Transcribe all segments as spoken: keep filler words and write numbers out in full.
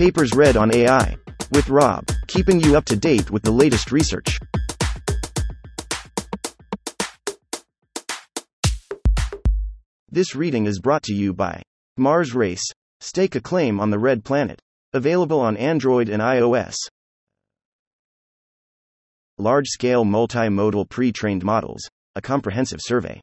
Papers read on A I. With Rob, keeping you up to date with the latest research. This reading is brought to you by Mars Race. Stake a claim on the Red Planet. Available on Android and iOS. Large-scale multimodal pre-trained models, a comprehensive survey.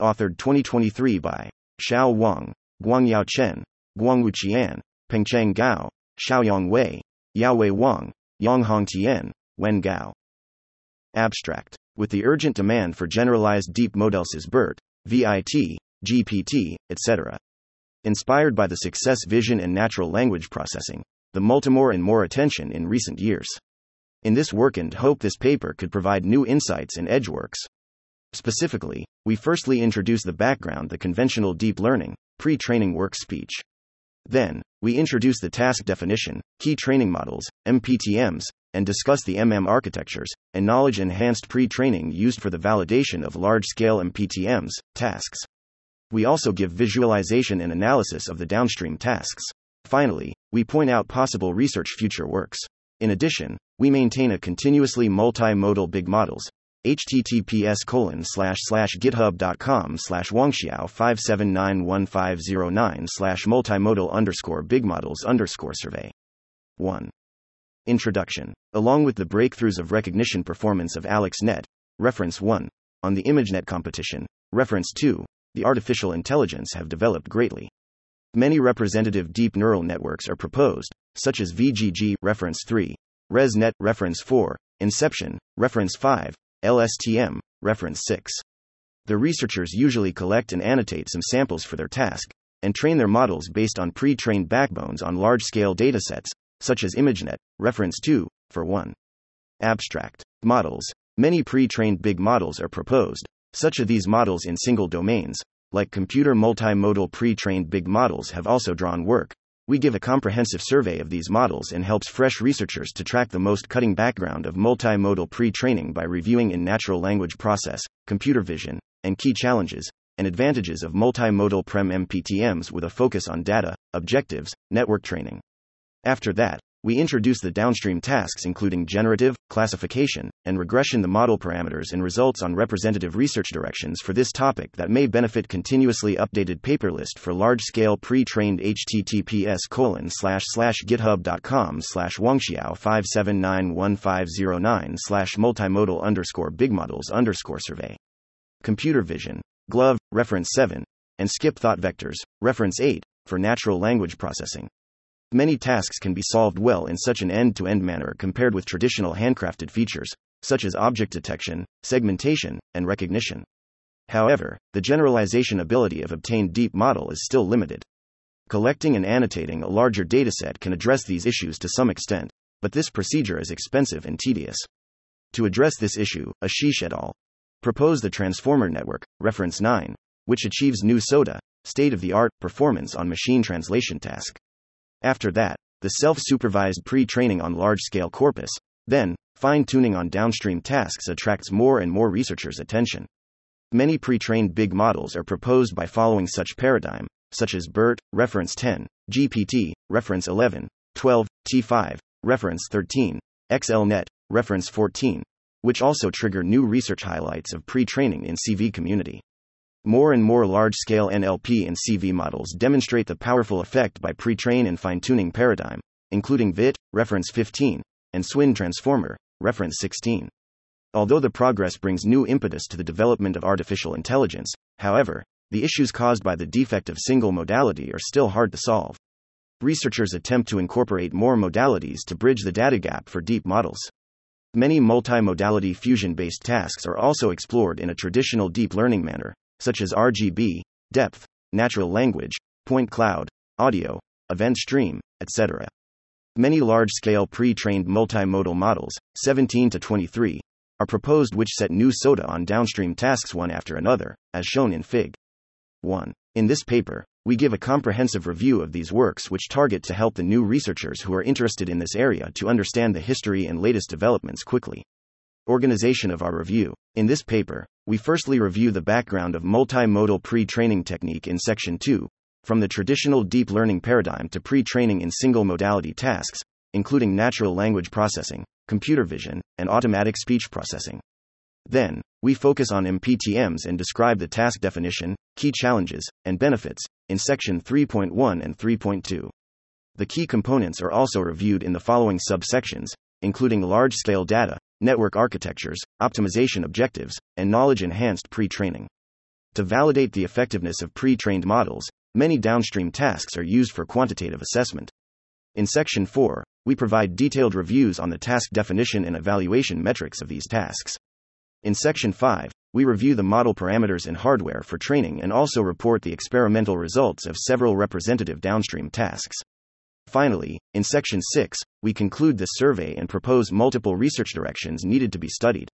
Authored twenty twenty-three by Xiao Wang, Guangyao Chen, Guangwu Qian, Pengcheng Gao, Xiaoyong Wei, Yaowei Wang, Yonghong Tian, Wen Gao. Abstract. With the urgent demand for generalized deep models, BERT, ViT, G P T, et cetera, inspired by the success vision and natural language processing, the multimore and more attention in recent years. In this work and hope this paper could provide new insights and edgeworks. Specifically, we firstly introduce the background the conventional deep learning, pre-training work speech. Then, we introduce the task definition, key training models, M P T Ms, and discuss the M M architectures, and knowledge-enhanced pre-training used for the validation of large-scale M P T Ms, tasks. We also give visualization and analysis of the downstream tasks. Finally, we point out possible research future works. In addition, we maintain a continuously multimodal big models, https colon slash slash github dot com slash wangxiao five seven nine one five zero nine slash multimodal underscore big models underscore survey. one. Introduction. Along with the breakthroughs of recognition performance of AlexNet, reference one, on the ImageNet competition, reference two, the artificial intelligence have developed greatly. Many representative deep neural networks are proposed, such as V G G, reference three, ResNet, reference four, Inception, reference five, L S T M, reference six. The researchers usually collect and annotate some samples for their task, and train their models based on pre-trained backbones on large-scale datasets, such as ImageNet, reference two, for one. Abstract. Models. Many pre-trained big models are proposed, such as these models in single domains, like computer multimodal pre-trained big models have also drawn work. We give a comprehensive survey of these models and helps fresh researchers to track the most cutting background of multimodal pre-training by reviewing in natural language process, computer vision, and key challenges and advantages of multimodal prem M P T Ms with a focus on data, objectives, network training. After that, we introduce the downstream tasks including generative, classification, and regression, the model parameters and results on representative research directions for this topic that may benefit continuously updated paper list for large-scale pre-trained https colon slash slash github.com slash wangxiao five seven nine one five zero nine slash multimodal underscore bigmodels underscore survey. Computer vision. Glove, reference seven, and skip thought vectors, reference eight, for natural language processing. Many tasks can be solved well in such an end-to-end manner compared with traditional handcrafted features, such as object detection, segmentation, and recognition. However, the generalization ability of obtained deep model is still limited. Collecting and annotating a larger dataset can address these issues to some extent, but this procedure is expensive and tedious. To address this issue, Ashish et al. Propose the Transformer Network, reference nine, which achieves new SOTA, state-of-the-art, performance on machine translation task. After that, the self-supervised pre-training on large-scale corpus, then, fine-tuning on downstream tasks attracts more and more researchers' attention. Many pre-trained big models are proposed by following such paradigm, such as BERT, reference ten, G P T, reference eleven, twelve, T five, reference thirteen, XLNet, reference fourteen, which also trigger new research highlights of pre-training in C V community. More and more large-scale N L P and C V models demonstrate the powerful effect by pre-train and fine-tuning paradigm, including ViT, reference fifteen, and Swin Transformer, reference sixteen. Although the progress brings new impetus to the development of artificial intelligence, however, the issues caused by the defect of single modality are still hard to solve. Researchers attempt to incorporate more modalities to bridge the data gap for deep models. Many multimodality fusion-based tasks are also explored in a traditional deep learning manner, such as R G B, depth, natural language, point cloud, audio, event stream, et cetera. Many large-scale pre-trained multimodal models, seventeen to twenty-three, are proposed which set new SOTA on downstream tasks one after another, as shown in Fig. one. In this paper, we give a comprehensive review of these works which target to help the new researchers who are interested in this area to understand the history and latest developments quickly. Organization of our review. In this paper, we firstly review the background of multimodal pre-training technique in section two, from the traditional deep learning paradigm to pre-training in single-modality tasks, including natural language processing, computer vision, and automatic speech processing. Then, we focus on M P T Ms and describe the task definition, key challenges, and benefits in section three point one and three point two. The key components are also reviewed in the following subsections, including large-scale data, network architectures, optimization objectives, and knowledge-enhanced pre-training. To validate the effectiveness of pre-trained models, many downstream tasks are used for quantitative assessment. In section four, we provide detailed reviews on the task definition and evaluation metrics of these tasks. In section five, we review the model parameters and hardware for training and also report the experimental results of several representative downstream tasks. Finally, in section six, we conclude this survey and propose multiple research directions needed to be studied.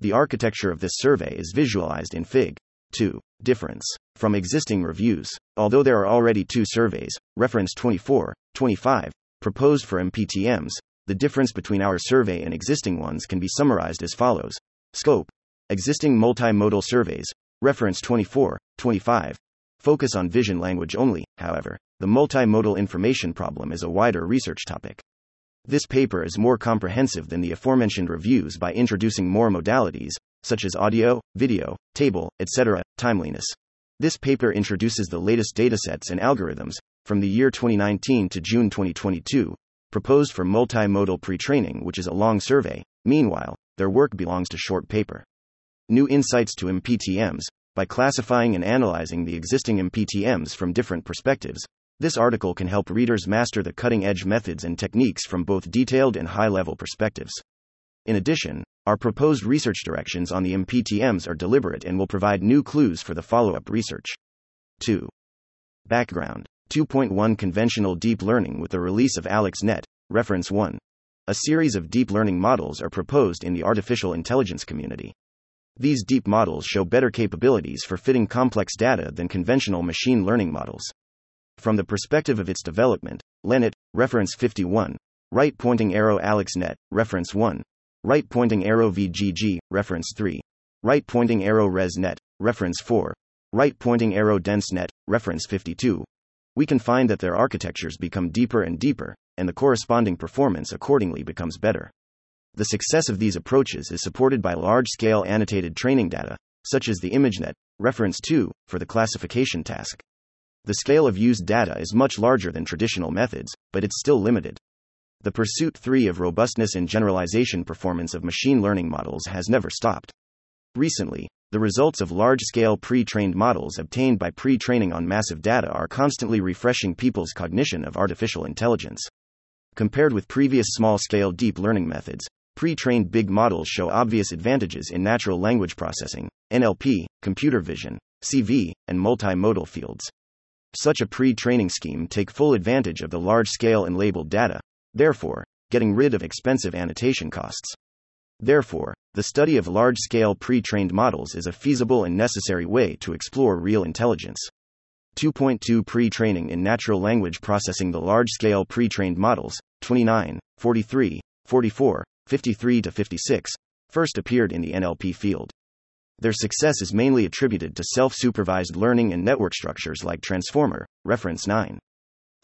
The architecture of this survey is visualized in Fig two. Difference from existing reviews. Although there are already two surveys, reference twenty-four, twenty-five, proposed for M P T Ms, the difference between our survey and existing ones can be summarized as follows. Scope. Existing multimodal surveys, reference twenty-four, twenty-five, focus on vision language only. However, the multimodal information problem is a wider research topic. This paper is more comprehensive than the aforementioned reviews by introducing more modalities, such as audio, video, table, et cetera. Timeliness. This paper introduces the latest datasets and algorithms, from the year twenty nineteen to June twenty twenty-two, proposed for multimodal pre-training, which is a long survey. Meanwhile, their work belongs to short paper. New insights to M P T Ms. By classifying and analyzing the existing M P T Ms from different perspectives, this article can help readers master the cutting-edge methods and techniques from both detailed and high-level perspectives. In addition, our proposed research directions on the M P T Ms are deliberate and will provide new clues for the follow-up research. two. Background. two point one Conventional deep learning. With the release of AlexNet, reference one, a series of deep learning models are proposed in the artificial intelligence community. These deep models show better capabilities for fitting complex data than conventional machine learning models. From the perspective of its development, Lenet, reference fifty-one, right-pointing arrow AlexNet, reference one, right-pointing arrow V G G, reference three, right-pointing arrow ResNet, reference four, right-pointing arrow DenseNet, reference fifty-two, we can find that their architectures become deeper and deeper, and the corresponding performance accordingly becomes better. The success of these approaches is supported by large-scale annotated training data, such as the ImageNet, reference two, for the classification task. The scale of used data is much larger than traditional methods, but it's still limited. The pursuit three of robustness and generalization performance of machine learning models has never stopped. Recently, the results of large-scale pre-trained models obtained by pre-training on massive data are constantly refreshing people's cognition of artificial intelligence. Compared with previous small-scale deep learning methods, pre-trained big models show obvious advantages in natural language processing, N L P, computer vision, C V, and multimodal fields. Such a pre-training scheme takes full advantage of the large-scale and labeled data, therefore, getting rid of expensive annotation costs. Therefore, the study of large-scale pre-trained models is a feasible and necessary way to explore real intelligence. two point two Pre-training in natural language processing. The large-scale pre-trained models, twenty-nine, forty-three, forty-four, fifty-three to fifty-six, first appeared in the N L P field. Their success is mainly attributed to self-supervised learning and network structures like transformer, reference nine.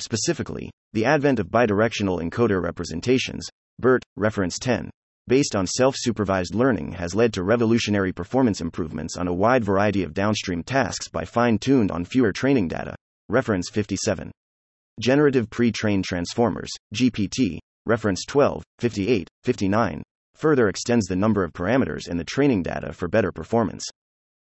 Specifically, the advent of bidirectional encoder representations, BERT, reference ten, based on self-supervised learning has led to revolutionary performance improvements on a wide variety of downstream tasks by fine-tuned on fewer training data, reference fifty-seven. Generative pre-trained transformers, G P T, reference twelve, fifty-eight, fifty-nine, further extends the number of parameters in the training data for better performance.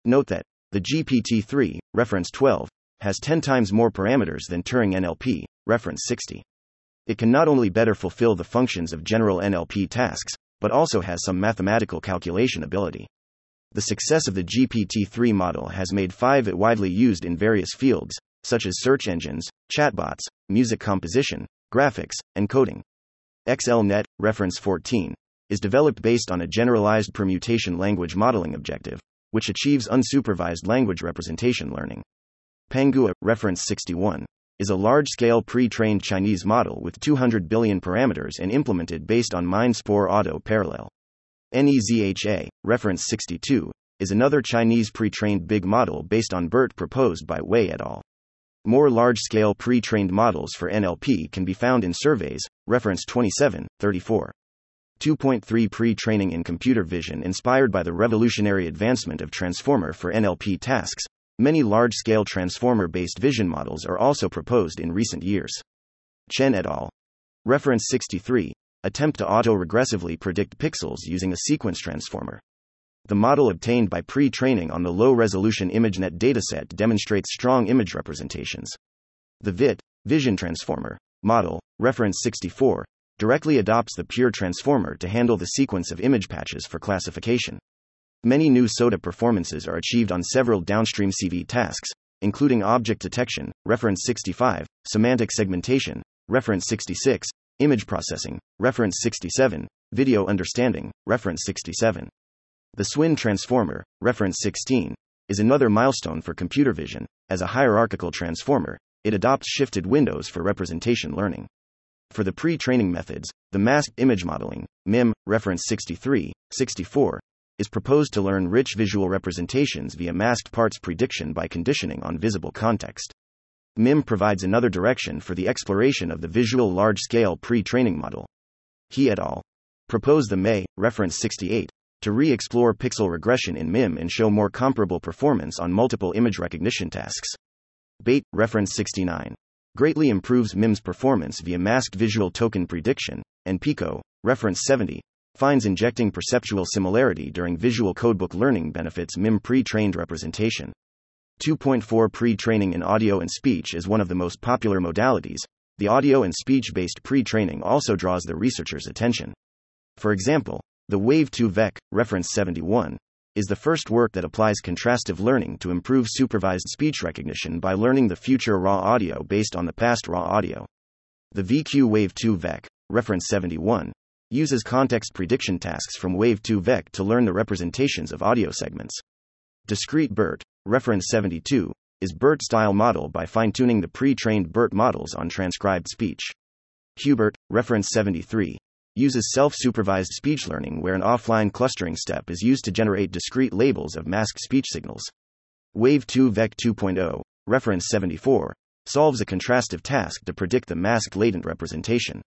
Note that the G P T three, reference twelve, has ten times more parameters than Turing N L P, reference sixty. It can not only better fulfill the functions of general N L P tasks, but also has some mathematical calculation ability. The success of the G P T three model has made five widely used in various fields, such as search engines, chatbots, music composition, graphics, and coding. XLNet, reference fourteen, is developed based on a generalized permutation language modeling objective, which achieves unsupervised language representation learning. Penghua, reference sixty-one, is a large-scale pre-trained Chinese model with two hundred billion parameters and implemented based on MindSpore Auto Parallel. NEZHA, reference sixty-two, is another Chinese pre-trained big model based on BERT proposed by Wei et al. More large-scale pre-trained models for N L P can be found in surveys, reference twenty-seven, thirty-four. two point three Pre-training in computer vision. Inspired by the revolutionary advancement of transformer for N L P tasks, many large-scale transformer-based vision models are also proposed in recent years. Chen et al. Reference sixty-three. Attempt to auto-regressively predict pixels using a sequence transformer. The model obtained by pre-training on the low-resolution ImageNet dataset demonstrates strong image representations. The V I T, Vision Transformer, model, reference sixty-four, directly adopts the pure transformer to handle the sequence of image patches for classification. Many new S O D A performances are achieved on several downstream C V tasks, including object detection, reference sixty-five, semantic segmentation, reference sixty-six, image processing, reference sixty-seven, video understanding, reference sixty-seven. The Swin Transformer, reference sixteen, is another milestone for computer vision. As a hierarchical transformer, it adopts shifted windows for representation learning. For the pre-training methods, the masked image modeling, M I M, reference sixty-three, sixty-four, is proposed to learn rich visual representations via masked parts prediction by conditioning on visible context. M I M provides another direction for the exploration of the visual large-scale pre-training model. He et al. Propose the M A I, reference sixty-eight, to re-explore pixel regression in M I M and show more comparable performance on multiple image recognition tasks. B E R T, reference sixty-nine, greatly improves M I M's performance via masked visual token prediction, and PICO, reference seventy, finds injecting perceptual similarity during visual codebook learning benefits M I M pre-trained representation. two point four Pre-training in audio and speech is one of the most popular modalities. The audio and speech-based pre-training also draws the researchers' attention. For example, the Wave two V E C, reference seventy-one, is the first work that applies contrastive learning to improve supervised speech recognition by learning the future raw audio based on the past raw audio. The V Q Wave two V E C, reference seventy-one, uses context prediction tasks from Wave two V E C to learn the representations of audio segments. Discrete BERT, reference seventy-two, is BERT-style model by fine-tuning the pre-trained BERT models on transcribed speech. Hubert, reference seventy-three, uses self-supervised speech learning where an offline clustering step is used to generate discrete labels of masked speech signals. Wave two V E C two point oh, reference seventy-four, solves a contrastive task to predict the masked latent representation.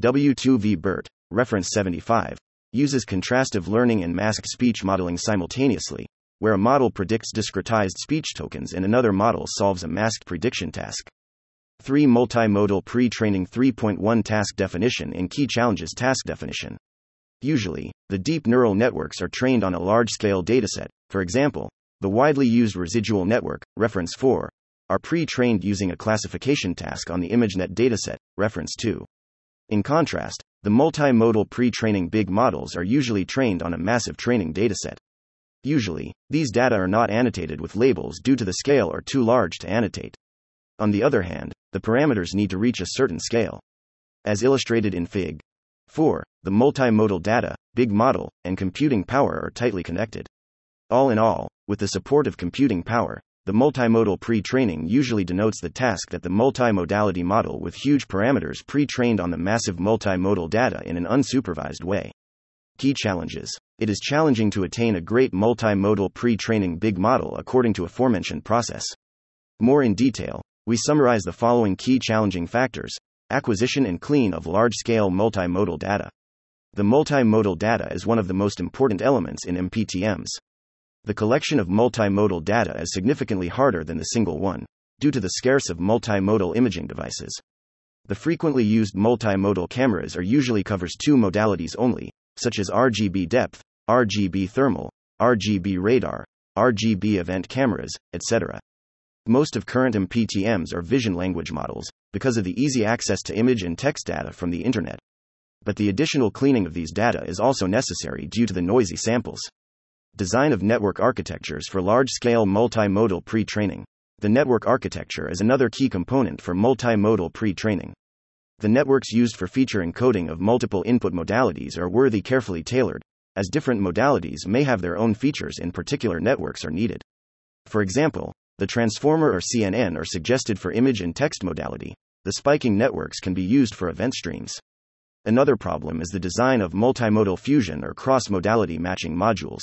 W two V BERT, reference seventy-five, uses contrastive learning and masked speech modeling simultaneously, where a model predicts discretized speech tokens and another model solves a masked prediction task. three Multimodal Pre-training. Three point one Task definition in key challenges. Task definition. Usually, the deep neural networks are trained on a large-scale dataset. For example, the widely used residual network, reference four, are pre-trained using a classification task on the ImageNet dataset, reference two. In contrast, the multimodal pre-training big models are usually trained on a massive training dataset. Usually, these data are not annotated with labels due to the scale are too large to annotate. On the other hand, the parameters need to reach a certain scale. As illustrated in Fig. four, the multimodal data, big model, and computing power are tightly connected. All in all, with the support of computing power, the multimodal pre-training usually denotes the task that the multimodality model with huge parameters pre-trained on the massive multimodal data in an unsupervised way. Key challenges. It is challenging to attain a great multimodal pre-training big model according to aforementioned process. More in detail, we summarize the following key challenging factors: acquisition and clean of large-scale multimodal data. The multimodal data is one of the most important elements in M P T Ms. The collection of multimodal data is significantly harder than the single one, due to the scarce of multimodal imaging devices. The frequently used multimodal cameras are usually covers two modalities only, such as R G B depth, R G B thermal, R G B radar, R G B event cameras, et cetera. Most of current M P T Ms are vision language models, because of the easy access to image and text data from the internet. But the additional cleaning of these data is also necessary due to the noisy samples. Design of network architectures for large-scale multimodal pre-training. The network architecture is another key component for multimodal pre-training. The networks used for feature encoding of multiple input modalities are worthy carefully tailored, as different modalities may have their own features and particular networks are needed. For example, the transformer or C N N are suggested for image and text modality. The spiking networks can be used for event streams. Another problem is the design of multimodal fusion or cross-modality matching modules.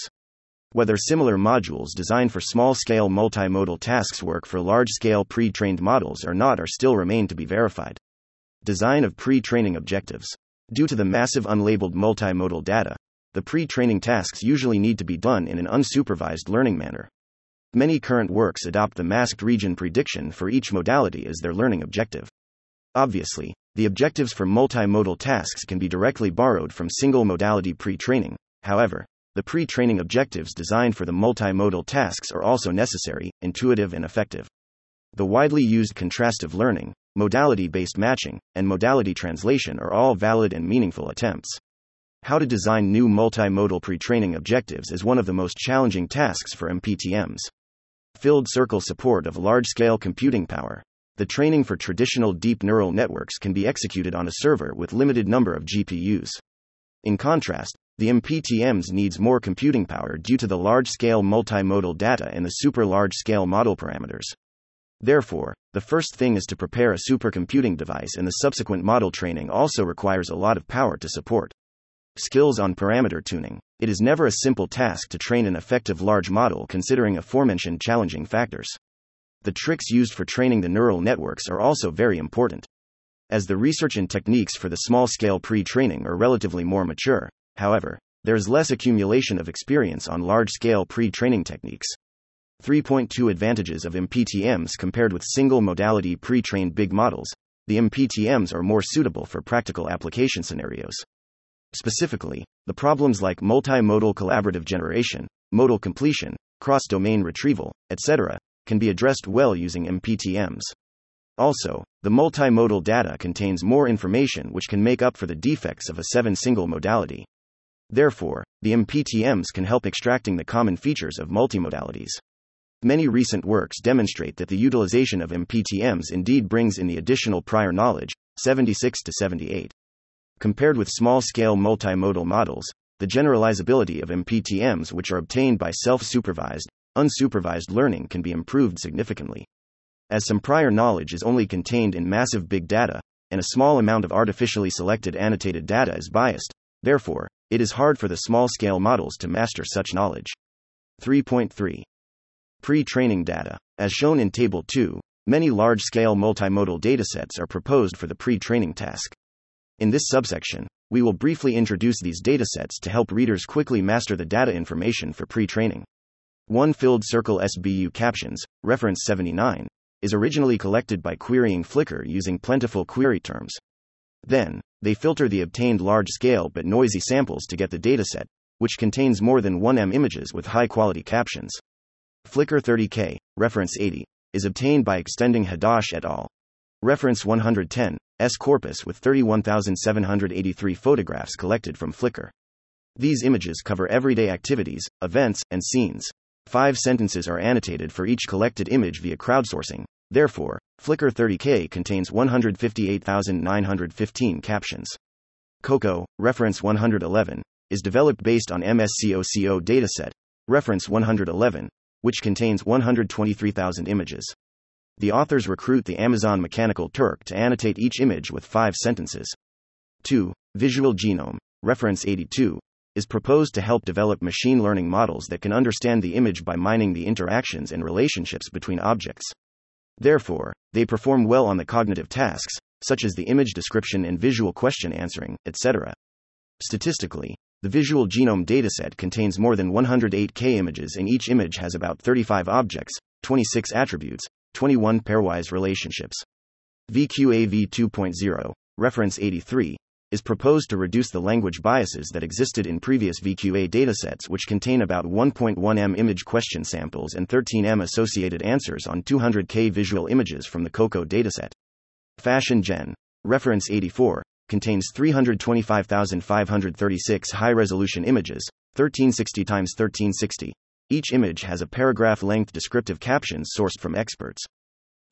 Whether similar modules designed for small-scale multimodal tasks work for large-scale pre-trained models or not are still remain to be verified. Design of pre-training objectives. Due to the massive unlabeled multimodal data, the pre-training tasks usually need to be done in an unsupervised learning manner. Many current works adopt the masked region prediction for each modality as their learning objective. Obviously, the objectives for multimodal tasks can be directly borrowed from single modality pre-training. However, the pre-training objectives designed for the multimodal tasks are also necessary, intuitive, and effective. The widely used contrastive learning, modality-based matching, and modality translation are all valid and meaningful attempts. How to design new multimodal pre-training objectives is one of the most challenging tasks for M P T Ms. Filled circle support of large-scale computing power. The training for traditional deep neural networks can be executed on a server with limited number of G P Us. In contrast, the M P T Ms needs more computing power due to the large-scale multimodal data and the super large-scale model parameters. Therefore, the first thing is to prepare a supercomputing device, and the subsequent model training also requires a lot of power to support. Skills on parameter tuning. It is never a simple task to train an effective large model considering aforementioned challenging factors. The tricks used for training the neural networks are also very important. As the research and techniques for the small-scale pre-training are relatively more mature, however, there is less accumulation of experience on large-scale pre-training techniques. three point two Advantages of M P T Ms compared with single-modality pre-trained big models. The M P T Ms are more suitable for practical application scenarios. Specifically, the problems like multimodal collaborative generation, modal completion, cross-domain retrieval, et cetera, can be addressed well using M P T Ms. Also, the multimodal data contains more information which can make up for the defects of a seven single modality. Therefore, the M P T Ms can help extracting the common features of multimodalities. Many recent works demonstrate that the utilization of M P T Ms indeed brings in the additional prior knowledge, seventy-six to seventy-eight. Compared with small-scale multimodal models, the generalizability of M P T Ms which are obtained by self-supervised, unsupervised learning can be improved significantly. As some prior knowledge is only contained in massive big data, and a small amount of artificially selected annotated data is biased, therefore, it is hard for the small-scale models to master such knowledge. three point three. Pre-training data. As shown in Table two, many large-scale multimodal datasets are proposed for the pre-training task. In this subsection, we will briefly introduce these datasets to help readers quickly master the data information for pre-training. one Filled Circle S B U Captions, reference seventy-nine. Is originally collected by querying Flickr using plentiful query terms. Then, they filter the obtained large-scale but noisy samples to get the dataset, which contains more than one million images with high-quality captions. Flickr thirty K, reference eighty, is obtained by extending Hadash et al. Reference one hundred ten, S corpus with thirty-one thousand seven hundred eighty-three photographs collected from Flickr. These images cover everyday activities, events, and scenes. Five sentences are annotated for each collected image via crowdsourcing. Therefore, Flickr thirty K contains one hundred fifty-eight thousand nine hundred fifteen captions. COCO, reference one hundred eleven, is developed based on M S COCO dataset, reference one hundred eleven, which contains one hundred twenty-three thousand images. The authors recruit the Amazon Mechanical Turk to annotate each image with five sentences. two Visual Genome, reference eighty-two, is proposed to help develop machine learning models that can understand the image by mining the interactions and relationships between objects. Therefore, they perform well on the cognitive tasks, such as the image description and visual question answering, et cetera. Statistically, the Visual Genome dataset contains more than one hundred eight K images, and each image has about thirty-five objects, twenty-six attributes, twenty-one pairwise relationships. V Q A V two point oh, reference eighty-three, is proposed to reduce the language biases that existed in previous V Q A datasets, which contain about one point one million image question samples and thirteen million associated answers on two hundred K visual images from the COCO dataset. Fashion Gen, reference eighty-four, contains three hundred twenty-five thousand five hundred thirty-six high-resolution images, thirteen sixty by thirteen sixty. Each image has a paragraph-length descriptive captions sourced from experts.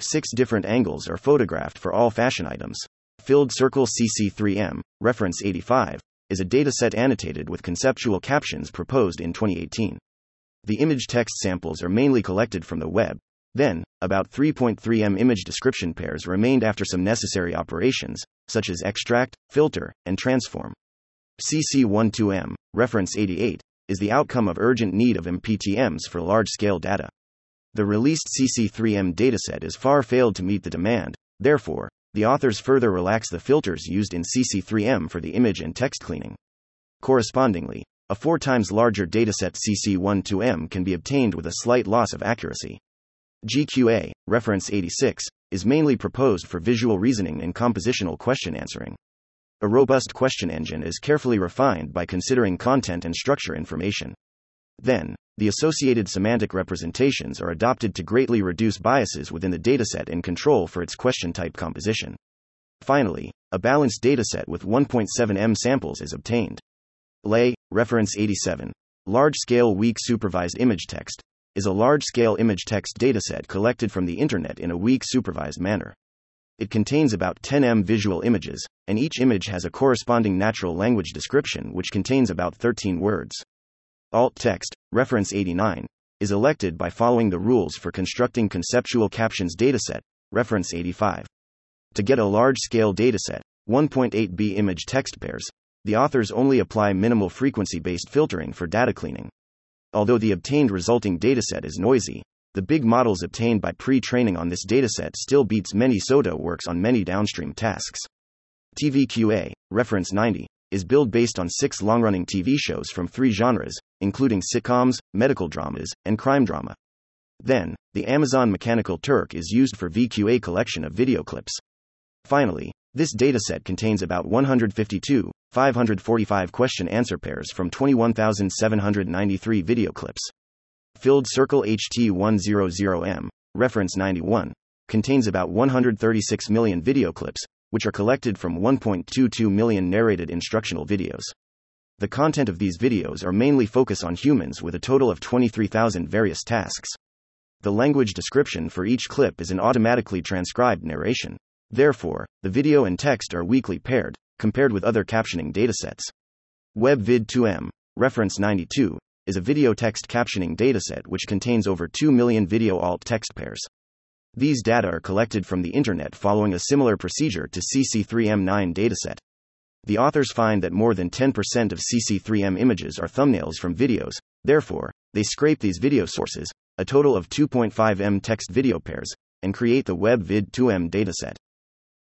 Six different angles are photographed for all fashion items. Filled Circle C C three M, reference eighty-five, is a dataset annotated with conceptual captions proposed in twenty eighteen. The image text samples are mainly collected from the web. Then, about three point three million image description pairs remained after some necessary operations, such as extract, filter, and transform. C C twelve M, reference eighty-eight, is the outcome of urgent need of M P T Ms for large-scale data. The released C C three M dataset is far failed to meet the demand, therefore, the authors further relax the filters used in C C three M for the image and text cleaning. Correspondingly, a four times larger dataset C C one to M can be obtained with a slight loss of accuracy. G Q A, reference eighty-six, is mainly proposed for visual reasoning and compositional question answering. A robust question engine is carefully refined by considering content and structure information. Then, the associated semantic representations are adopted to greatly reduce biases within the dataset and control for its question type composition. Finally, a balanced dataset with one point seven M samples is obtained. Lay, reference eighty-seven, large-scale weak supervised image text, is a large-scale image text dataset collected from the internet in a weak supervised manner. It contains about ten M visual images, and each image has a corresponding natural language description which contains about thirteen words. Alt text, reference eighty-nine, is elected by following the rules for constructing conceptual captions dataset, reference eighty-five. To get a large-scale dataset, one point eight B image text pairs, the authors only apply minimal frequency-based filtering for data cleaning. Although the obtained resulting dataset is noisy, the big models obtained by pre-training on this dataset still beats many S O T O works on many downstream tasks. T V Q A, reference ninety, is built based on six long-running T V shows from three genres, including sitcoms, medical dramas, and crime drama. Then, the Amazon Mechanical Turk is used for V Q A collection of video clips. Finally, this dataset contains about one hundred fifty-two thousand five hundred forty-five question-answer pairs from twenty-one thousand seven hundred ninety-three video clips. Filled circle H T one hundred M, reference ninety-one, contains about one hundred thirty-six million video clips, which are collected from one point two two million narrated instructional videos. The content of these videos are mainly focused on humans with a total of twenty-three thousand various tasks. The language description for each clip is an automatically transcribed narration. Therefore, the video and text are weakly paired, compared with other captioning datasets. WebVid two M, reference ninety-two, is a video text captioning dataset which contains over two million video alt text pairs. These data are collected from the internet following a similar procedure to C C three M nine dataset. The authors find that more than ten percent of C C three M images are thumbnails from videos, therefore, they scrape these video sources, a total of two point five M text video pairs, and create the WebVid two M dataset.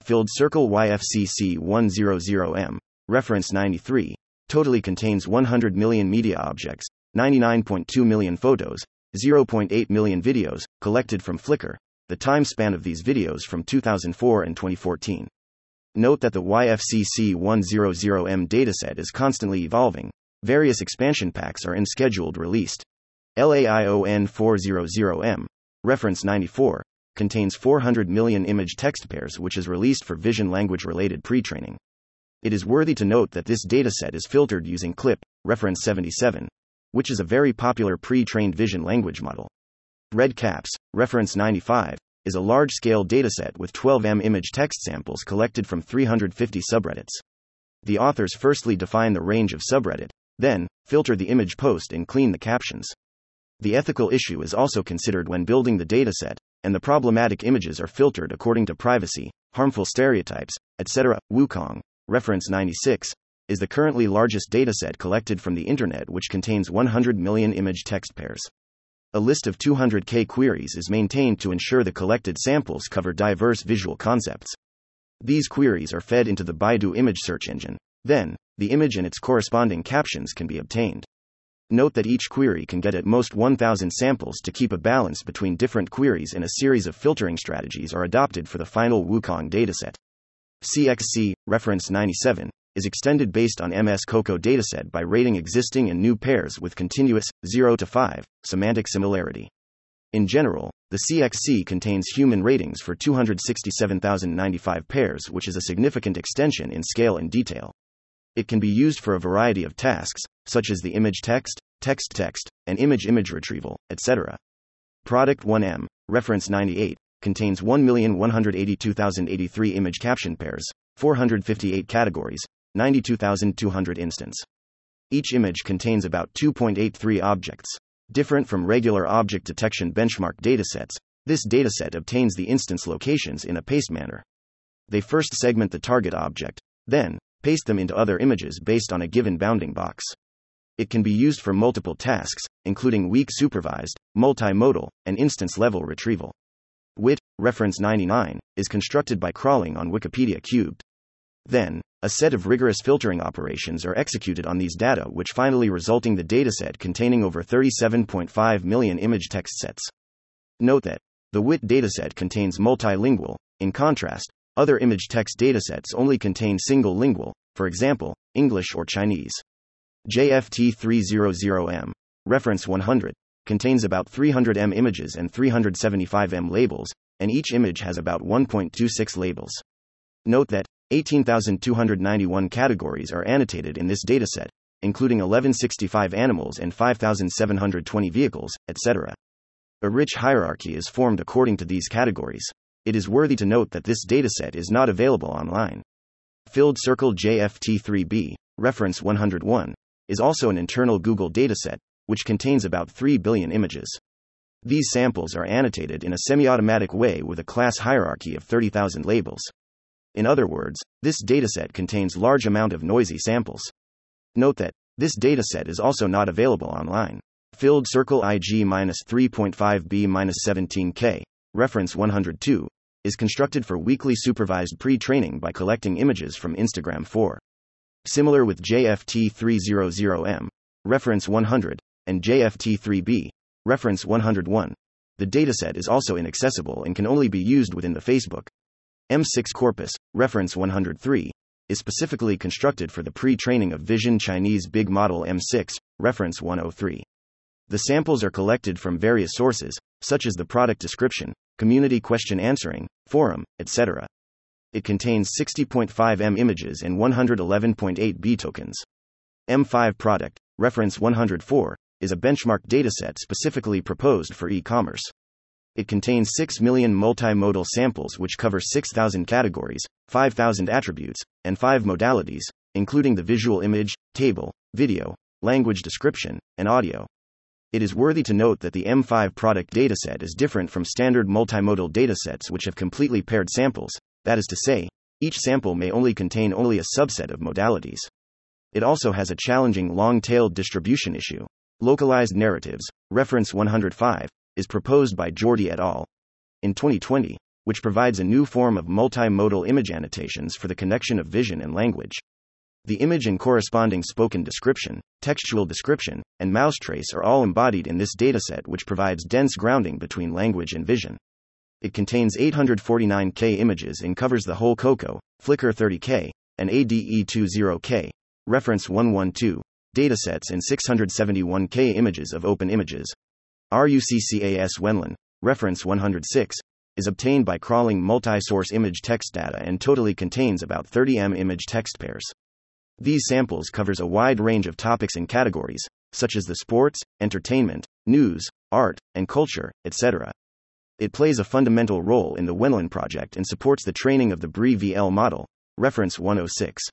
Filled circle Y F C C one hundred M, reference ninety-three, totally contains one hundred million media objects, ninety-nine point two million photos, zero point eight million videos, collected from Flickr, the time span of these videos from two thousand four and twenty fourteen. Note that the Y F C C one hundred M dataset is constantly evolving, various expansion packs are in scheduled released. L A I O N four hundred M, reference ninety-four, contains four hundred million image text pairs which is released for vision language-related pre-training. It is worthy to note that this dataset is filtered using CLIP, reference seventy-seven, which is a very popular pre-trained vision language model. REDCaps, reference ninety-five, is a large-scale dataset with twelve M image text samples collected from three hundred fifty subreddits. The authors firstly define the range of subreddit, then, filter the image post and clean the captions. The ethical issue is also considered when building the dataset, and the problematic images are filtered according to privacy, harmful stereotypes, et cetera. Wukong, reference ninety-six, is the currently largest dataset collected from the internet which contains one hundred million image text pairs. A list of two hundred K queries is maintained to ensure the collected samples cover diverse visual concepts. These queries are fed into the Baidu image search engine. Then, the image and its corresponding captions can be obtained. Note that each query can get at most one thousand samples to keep a balance between different queries and a series of filtering strategies are adopted for the final Wukong dataset. C X C, reference ninety-seven, is extended based on M S COCO dataset by rating existing and new pairs with continuous, zero to five, semantic similarity. In general, the C X C contains human ratings for two hundred sixty-seven thousand ninety-five pairs which is a significant extension in scale and detail. It can be used for a variety of tasks, such as the image text, text text, and image image retrieval, et cetera. Product one M, reference ninety-eight, contains one million one hundred eighty-two thousand eighty-three image caption pairs, four hundred fifty-eight categories, ninety-two thousand two hundred instances. Each image contains about two point eight three objects. Different from regular object detection benchmark datasets, this dataset obtains the instance locations in a paste manner. They first segment the target object, then paste them into other images based on a given bounding box. it can be used for multiple tasks, including weak supervised, multimodal, and instance-level retrieval. W I T, reference ninety-nine, is constructed by crawling on Wikipedia cubed. Then, a set of rigorous filtering operations are executed on these data, which finally resulting the dataset containing over thirty-seven point five million image text sets. Note that the W I T dataset contains multilingual. In contrast, other image text datasets only contain single lingual, for example, English or Chinese. J F T three hundred M, reference one hundred, contains about three hundred M images and three hundred seventy-five M labels, and each image has about one point two six labels. Note that eighteen thousand two hundred ninety-one categories are annotated in this dataset, including eleven sixty-five animals and five thousand seven hundred twenty vehicles, et cetera. A rich hierarchy is formed according to these categories. It is worthy to note that this dataset is not available online. Filled Circle J F T three B, reference one hundred one, is also an internal Google dataset, which contains about three billion images. These samples are annotated in a semi-automatic way with a class hierarchy of thirty thousand labels. In other words, this dataset contains large amount of noisy samples. Note that this dataset is also not available online. Filled Circle I G three point five B seventeen K, reference one hundred two, is constructed for weekly supervised pre-training by collecting images from Instagram four. Similar with J F T three hundred M, reference one hundred, and J F T three B, reference one hundred one, the dataset is also inaccessible and can only be used within the Facebook. M six Corpus, reference one hundred three, is specifically constructed for the pre-training of Vision Chinese Big Model M six, reference one oh three. The samples are collected from various sources, such as the product description, community question answering, forum, et cetera. It contains sixty point five M images and one hundred eleven point eight B tokens. M five product, reference one hundred four, is a benchmark dataset specifically proposed for e-commerce. It contains six million multimodal samples which cover six thousand categories, five thousand attributes, and five modalities, including the visual image, table, video, language description, and audio. It is worthy to note that the M five product dataset is different from standard multimodal datasets which have completely paired samples. That is to say, each sample may only contain only a subset of modalities. It also has a challenging long-tailed distribution issue. Localized narratives, reference one hundred five, is proposed by Jordi et al. In twenty twenty, which provides a new form of multimodal image annotations for the connection of vision and language. The image and corresponding spoken description, textual description, and mousetrace are all embodied in this dataset, which provides dense grounding between language and vision. It contains eight hundred forty-nine K images and covers the whole COCO, Flickr thirty K, and A D E twenty K, reference one hundred twelve, datasets and six hundred seventy-one K images of open images. RUCCAS Wenlin, reference one hundred six, is obtained by crawling multi-source image text data and totally contains about thirty M image text pairs. These samples covers a wide range of topics and categories, such as the sports, entertainment, news, art, and culture, et cetera. It plays a fundamental role in the Wenlin project and supports the training of the BriVL model, reference one oh six.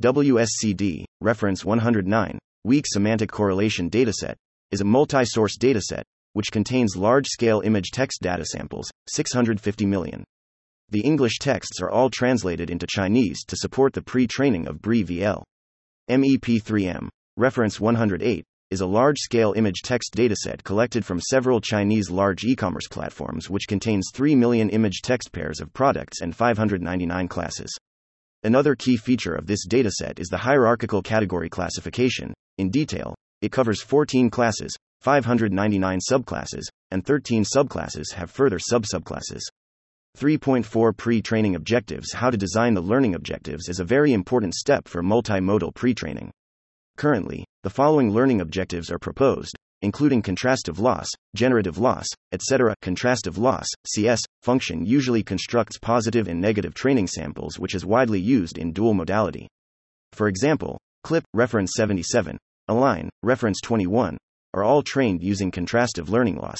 W S C D, reference one hundred nine, Weak Semantic Correlation Dataset, is a multi-source dataset, which contains large-scale image text data samples, six hundred fifty million. The English texts are all translated into Chinese to support the pre-training of BriVL. M E P three M, reference one hundred eight, is a large-scale image text dataset collected from several Chinese large e-commerce platforms which contains three million image text pairs of products and five hundred ninety-nine classes. Another key feature of this dataset is the hierarchical category classification. In detail, it covers fourteen classes, five hundred ninety-nine subclasses, and thirteen subclasses have further subsubclasses. three point four Pre-training objectives. How to design the learning objectives is a very important step for multimodal pre-training. Currently, the following learning objectives are proposed, including contrastive loss, generative loss, et cetera. Contrastive loss, C S, function usually constructs positive and negative training samples, which is widely used in dual modality. For example, CLIP, reference seventy-seven, Align, reference twenty-one, are all trained using contrastive learning loss.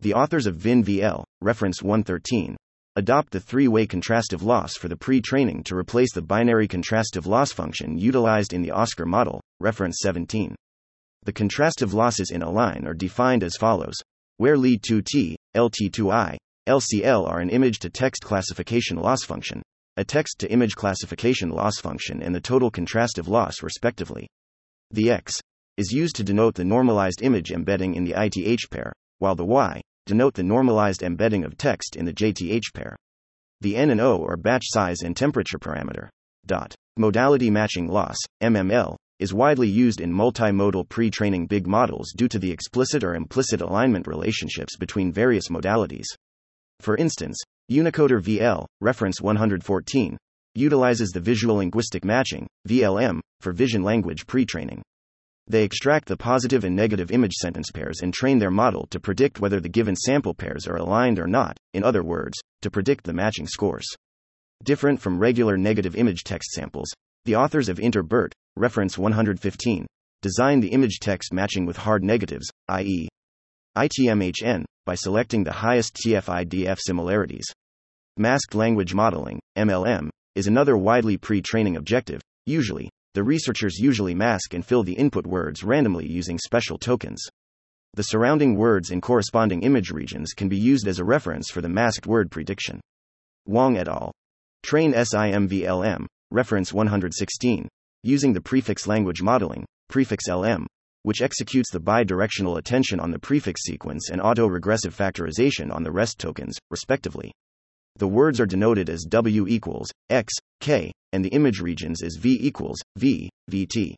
The authors of VinVL, reference one thirteen, adopt the three-way contrastive loss for the pre-training to replace the binary contrastive loss function utilized in the OSCAR model, reference seventeen. The contrastive losses in Align are defined as follows, where L I two T, L T two I, L C L are an image-to-text classification loss function, a text-to-image classification loss function and the total contrastive loss respectively. The X, is used to denote the normalized image embedding in the I T H pair, while the Y denote the normalized embedding of text in the J T H pair. The N and O are batch size and temperature parameter. Dot. Modality matching loss, M M L, is widely used in multimodal pre-training big models due to the explicit or implicit alignment relationships between various modalities. For instance, Unicoder V L, reference one hundred fourteen, utilizes the visual linguistic matching, V L M, for vision language pre-training. They extract the positive and negative image sentence pairs and train their model to predict whether the given sample pairs are aligned or not, in other words, to predict the matching scores. Different from regular negative image text samples, the authors of Inter-BERT, reference one hundred fifteen, designed the image text matching with hard negatives, that is, I T M H N, by selecting the highest T F I D F similarities. Masked language modeling, M L M, is another widely pre-training objective. Usually, the researchers usually mask and fill the input words randomly using special tokens. The surrounding words and corresponding image regions can be used as a reference for the masked word prediction. Wang et al. Train SIMVLM, reference one hundred sixteen, using the prefix language modeling, prefix L M, which executes the bidirectional attention on the prefix sequence and auto-regressive factorization on the rest tokens, respectively. The words are denoted as W equals, X, K, and the image regions as V equals, V, V T.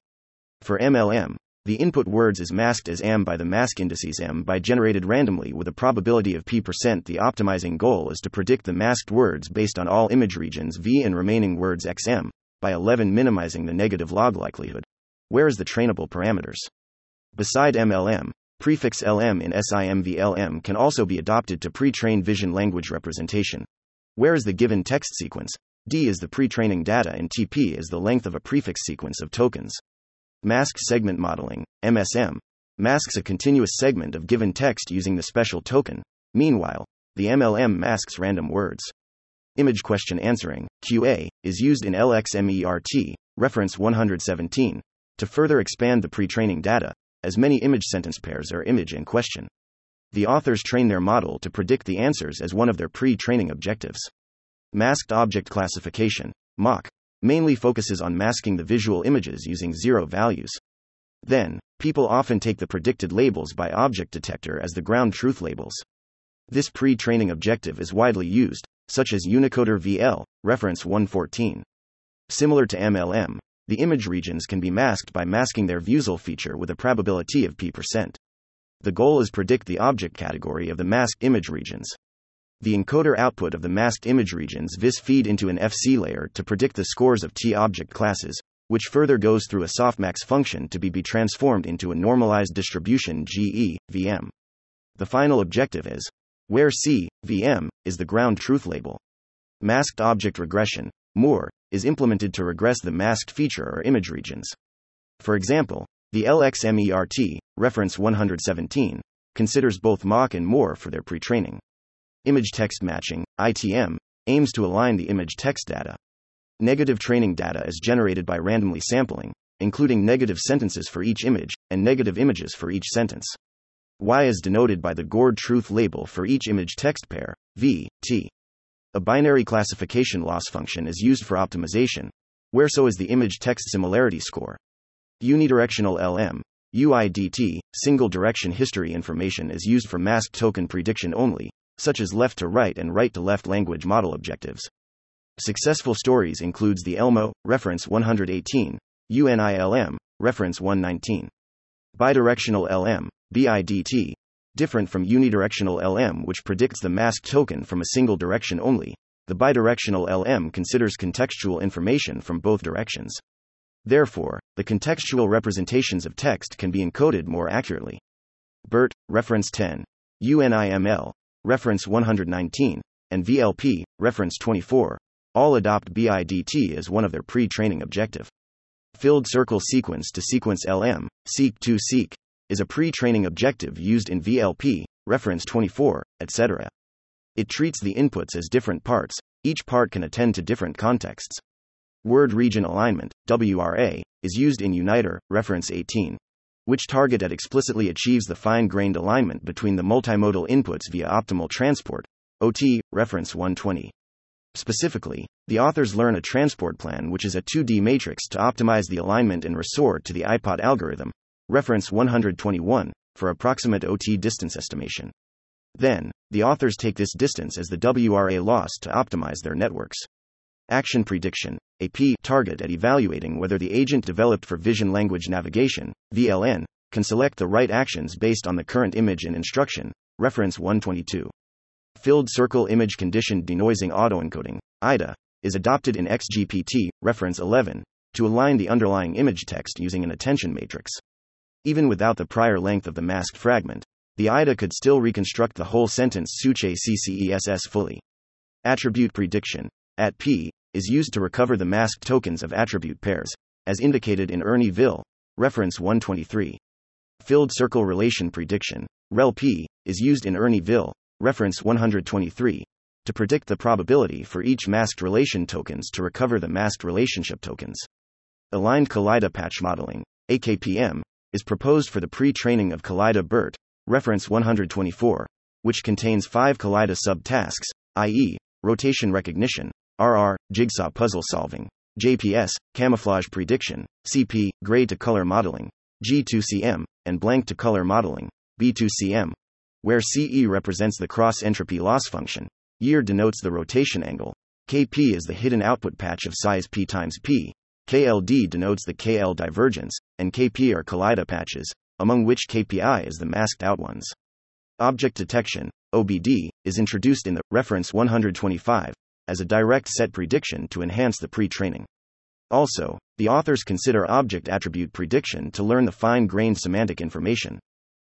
For M L M, the input words is masked as M by the mask indices M by generated randomly with a probability of P percent. The optimizing goal is to predict the masked words based on all image regions V and remaining words X M, by eleven minimizing the negative log likelihood. Where is the trainable parameters? Beside M L M, prefix L M in SIMVLM can also be adopted to pre-train vision language representation. Where is the given text sequence? D is the pre-training data and T P is the length of a prefix sequence of tokens. Masked segment modeling, M S M, masks a continuous segment of given text using the special token. Meanwhile, the M L M masks random words. Image question answering, Q A, is used in LXMERT, reference one hundred seventeen, to further expand the pre-training data, as many image sentence pairs are image and question. The authors train their model to predict the answers as one of their pre-training objectives. Masked object classification, M O C, mainly focuses on masking the visual images using zero values. Then, people often take the predicted labels by object detector as the ground truth labels. This pre-training objective is widely used, such as Unicoder V L, reference one fourteen. Similar to M L M, the image regions can be masked by masking their Vusel feature with a probability of P percent. The goal is predict the object category of the masked image regions. The encoder output of the masked image regions vis feed into an F C layer to predict the scores of T object classes, which further goes through a softmax function to be be transformed into a normalized distribution G E, V M. The final objective is, where C, V M, is the ground truth label. Masked object regression, M O R, is implemented to regress the masked feature or image regions. For example, the LXMERT, reference one hundred seventeen, considers both M O C and M O R for their pre-training. Image text matching, I T M, aims to align the image text data. Negative training data is generated by randomly sampling, including negative sentences for each image, and negative images for each sentence. Y is denoted by the G O R truth label for each image text pair, V, T. A binary classification loss function is used for optimization, where so is the image text similarity score. Unidirectional L M, U I D T, single direction history information is used for masked token prediction only, such as left-to-right and right-to-left language model objectives. Successful stories includes the ELMO, reference one hundred eighteen, UNILM, reference one nineteen. Bidirectional L M, B I D T, different from unidirectional L M which predicts the masked token from a single direction only, the bidirectional L M considers contextual information from both directions. Therefore, the contextual representations of text can be encoded more accurately. BERT, reference ten, UNIML, reference one hundred nineteen, and V L P, reference twenty-four, all adopt B I D T as one of their pre-training objective. Filled circle sequence to sequence L M, seek to seek, is a pre-training objective used in V L P, reference twenty-four, et cetera. It treats the inputs as different parts, each part can attend to different contexts. Word region alignment, W R A, is used in Uniter, reference eighteen, which target at explicitly achieves the fine-grained alignment between the multimodal inputs via optimal transport, O T, reference one twenty. Specifically, the authors learn a transport plan which is a two D matrix to optimize the alignment and resort to the iPod algorithm, reference one hundred twenty-one, for approximate O T distance estimation. Then, the authors take this distance as the W R A loss to optimize their networks. Action prediction, A P target at evaluating whether the agent developed for vision language navigation, V L N, can select the right actions based on the current image and instruction, reference one twenty-two. Filled circle image conditioned denoising autoencoding, I D A, is adopted in X G P T, reference eleven, to align the underlying image text using an attention matrix. Even without the prior length of the masked fragment, the I D A could still reconstruct the whole sentence Suche C C E S S fully. Attribute prediction, A T P, is used to recover the masked tokens of attribute pairs, as indicated in ERNIE-ViL, reference one twenty-three. Filled circle relation prediction, R E L P, is used in ERNIE-ViL, reference one twenty-three, to predict the probability for each masked relation tokens to recover the masked relationship tokens. Aligned Kaleida patch modeling, A K P M, is proposed for the pre-training of Kaleida BERT, reference one twenty-four, which contains five Kaleida subtasks, that is, rotation recognition, R R, jigsaw puzzle solving, J P S, camouflage prediction, C P, gray to color modeling, G two C M, and blank to color modeling, B two C M, where C E represents the cross entropy loss function, year denotes the rotation angle, K P is the hidden output patch of size P times P, K L D denotes the K L divergence, and K P are Kaleida patches, among which K P I is the masked out ones. Object detection, O B D, is introduced in the reference one twenty-five as a direct set prediction to enhance the pre-training. Also, the authors consider object attribute prediction to learn the fine-grained semantic information.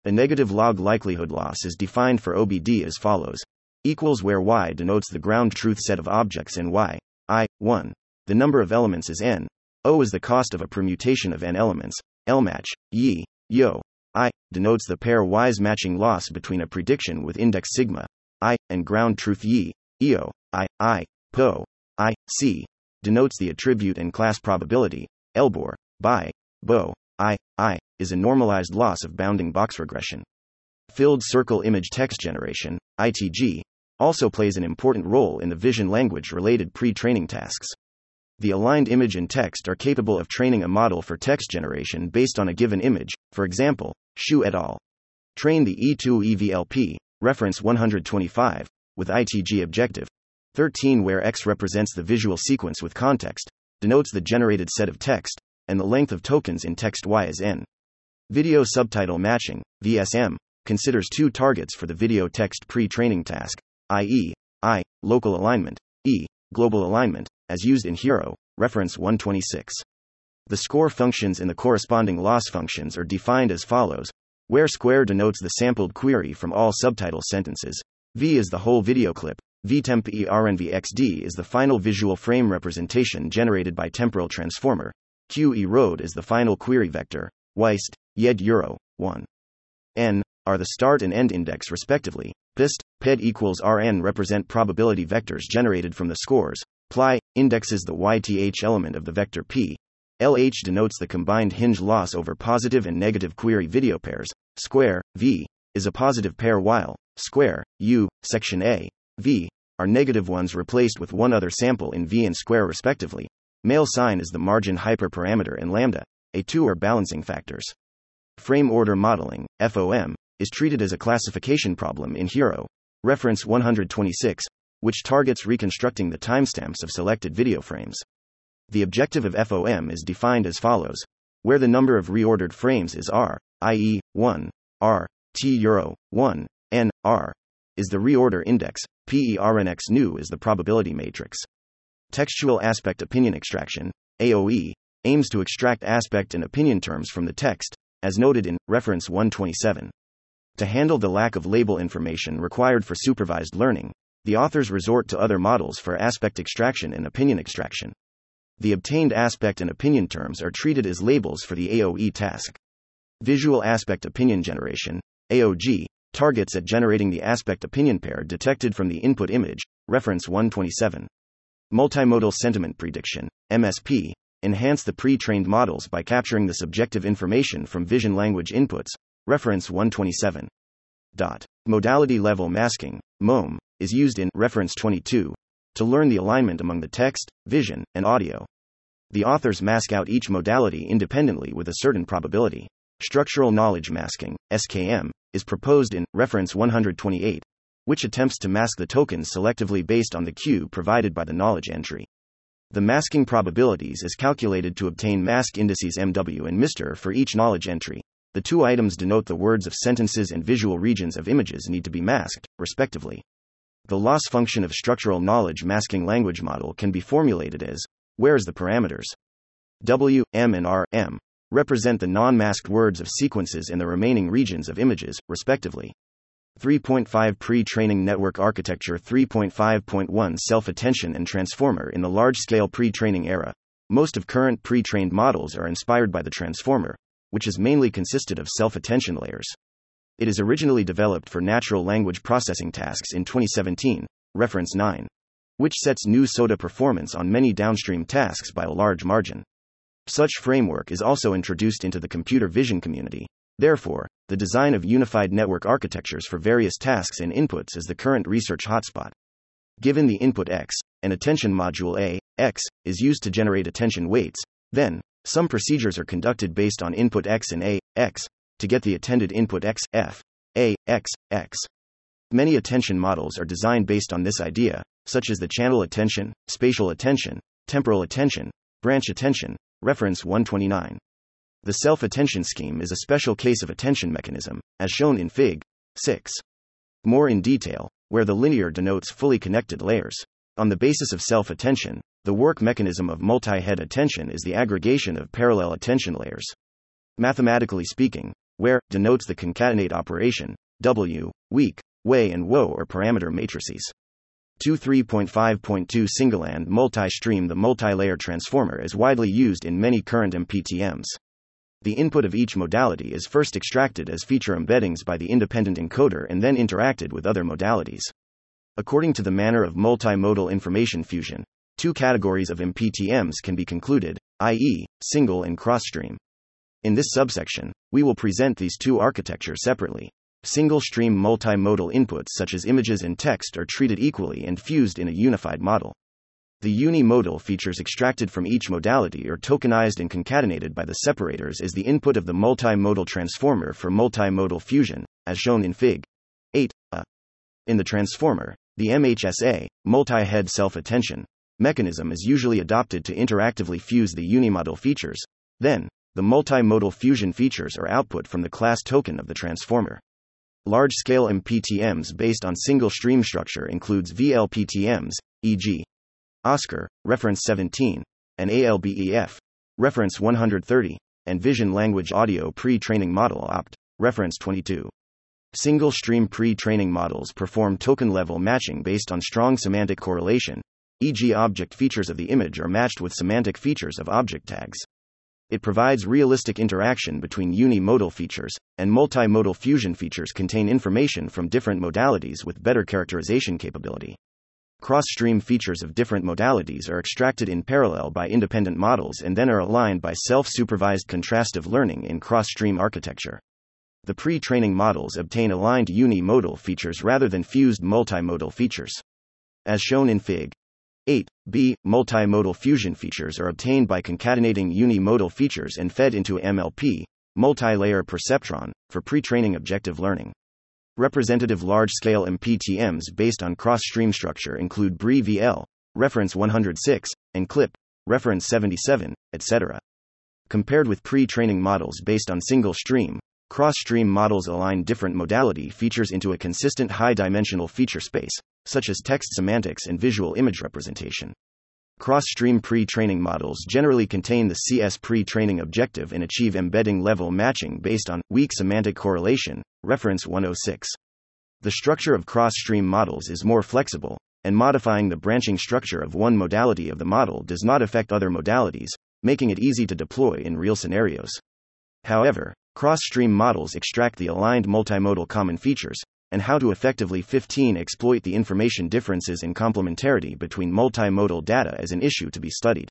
The negative log likelihood loss is defined for O B D as follows, equals where y denotes the ground truth set of objects and y, I, one, the number of elements is n, O is the cost of a permutation of n elements, L match, y, yo, I, denotes the pair y's matching loss between a prediction with index sigma, I, and ground truth y, eo, I, I, po, I, c, denotes the attribute and class probability, Elbor, by, bo, I, I, is a normalized loss of bounding box regression. Filled circle image text generation, I T G, also plays an important role in the vision language-related pre-training tasks. The aligned image and text are capable of training a model for text generation based on a given image, for example, Xu et al. Train the E two E V L P, reference one twenty-five, with I T G objective thirteen where X represents the visual sequence with context, denotes the generated set of text, and the length of tokens in text Y is N. Video subtitle matching, V S M, considers two targets for the video text pre-training task, that is, I, local alignment, E, global alignment, as used in Hero, reference one twenty-six. The score functions and the corresponding loss functions are defined as follows, where square denotes the sampled query from all subtitle sentences, V is the whole video clip, V temp E R N V X D is the final visual frame representation generated by temporal transformer, Q E road is the final query vector, Weist, Yed Euro, one. N, are the start and end index respectively, Pist, Ped equals R N represent probability vectors generated from the scores, Ply, indexes the Y T H element of the vector P. L H denotes the combined hinge loss over positive and negative query video pairs. Square, V, is a positive pair while, square, U, section A, V, are negative ones replaced with one other sample in V and square respectively. Male sign is the margin hyperparameter and lambda, A two are balancing factors. Frame order modeling, F O M, is treated as a classification problem in Hero, reference one twenty-six, which targets reconstructing the timestamps of selected video frames. The objective of F O M is defined as follows, where the number of reordered frames is R, that is, one, R, T Euro, one, N, R, is the reorder index, P E R N X new is the probability matrix. Textual aspect opinion extraction, A O E, aims to extract aspect and opinion terms from the text, as noted in, reference one twenty-seven. To handle the lack of label information required for supervised learning, the authors resort to other models for aspect extraction and opinion extraction. The obtained aspect and opinion terms are treated as labels for the A O E task. Visual aspect opinion generation, A O G, targets at generating the aspect opinion pair detected from the input image, reference one twenty-seven. Multimodal sentiment prediction, M S P, enhance the pre-trained models by capturing the subjective information from vision language inputs, reference one twenty-seven. Dot. Modality level masking, M O M, is used in reference twenty-two to learn the alignment among the text, vision, and audio. The authors mask out each modality independently with a certain probability. Structural knowledge masking, S K M, is proposed in reference one hundred twenty-eight, which attempts to mask the tokens selectively based on the queue provided by the knowledge entry. The masking probabilities is calculated to obtain mask indices M W and M R for each knowledge entry. The two items denote the words of sentences and visual regions of images need to be masked, respectively. The loss function of structural knowledge masking language model can be formulated as, where's the parameters? W, M and R, M, represent the non-masked words of sequences in the remaining regions of images, respectively. three point five Pre-training network architecture. Three point five point one Self-attention and transformer. In the large-scale pre-training era, most of current pre-trained models are inspired by the transformer, which is mainly consisted of self-attention layers. It is originally developed for natural language processing tasks in twenty seventeen, reference nine, which sets new S O T A performance on many downstream tasks by a large margin. Such framework is also introduced into the computer vision community. Therefore, the design of unified network architectures for various tasks and inputs is the current research hotspot. Given the input X, an attention module A, X, is used to generate attention weights, then, some procedures are conducted based on input X and A, X, to get the attended input X, F, A, X, X. Many attention models are designed based on this idea, such as the channel attention, spatial attention, temporal attention, branch attention, reference one twenty-nine. The self-attention scheme is a special case of attention mechanism, as shown in Fig. six. More in detail, where the linear denotes fully connected layers. On the basis of self-attention, the work mechanism of multi-head attention is the aggregation of parallel attention layers. Mathematically speaking, where denotes the concatenate operation, W, weak, way and woe are parameter matrices. twenty-three point five point two Single and multi-stream. The multi-layer transformer is widely used in many current M P T Ms. The input of each modality is first extracted as feature embeddings by the independent encoder and then interacted with other modalities. According to the manner of multimodal information fusion, two categories of M P T Ms can be concluded, that is, single and cross-stream. In this subsection, we will present these two architectures separately. Single-stream multimodal inputs such as images and text are treated equally and fused in a unified model. The unimodal features extracted from each modality are tokenized and concatenated by the separators as the input of the multimodal transformer for multimodal fusion, as shown in Fig. eight. A. In the transformer, the M H S A, multi-head self-attention, mechanism is usually adopted to interactively fuse the unimodal features. Then, the multimodal fusion features are output from the class token of the transformer. Large-scale M P T Ms based on single-stream structure includes V L P T Ms, for example, Oscar, reference seventeen, and A L B E F, reference one hundred thirty, and Vision Language Audio Pre-Training Model Opt, reference twenty-two. Single-stream pre-training models perform token-level matching based on strong semantic correlation, for example, object features of the image are matched with semantic features of object tags. It provides realistic interaction between unimodal features, and multimodal fusion features contain information from different modalities with better characterization capability. Cross-stream features of different modalities are extracted in parallel by independent models and then are aligned by self-supervised contrastive learning in cross-stream architecture. The pre-training models obtain aligned unimodal features rather than fused multimodal features. As shown in Fig. eight b, multimodal fusion features are obtained by concatenating unimodal features and fed into M L P, multi-layer perceptron, for pre-training objective learning. Representative large-scale M P T Ms based on cross-stream structure include BriVL, reference one hundred six, and CLIP, reference seventy-seven, et cetera. Compared with pre-training models based on single-stream, cross-stream models align different modality features into a consistent high-dimensional feature space, such as text semantics and visual image representation. Cross-stream pre-training models generally contain the C S pre-training objective and achieve embedding-level matching based on weak semantic correlation, reference one oh six. The structure of cross-stream models is more flexible, and modifying the branching structure of one modality of the model does not affect other modalities, making it easy to deploy in real scenarios. However, cross-stream models extract the aligned multimodal common features, and how to effectively fifteen exploit the information differences and complementarity between multimodal data is an issue to be studied.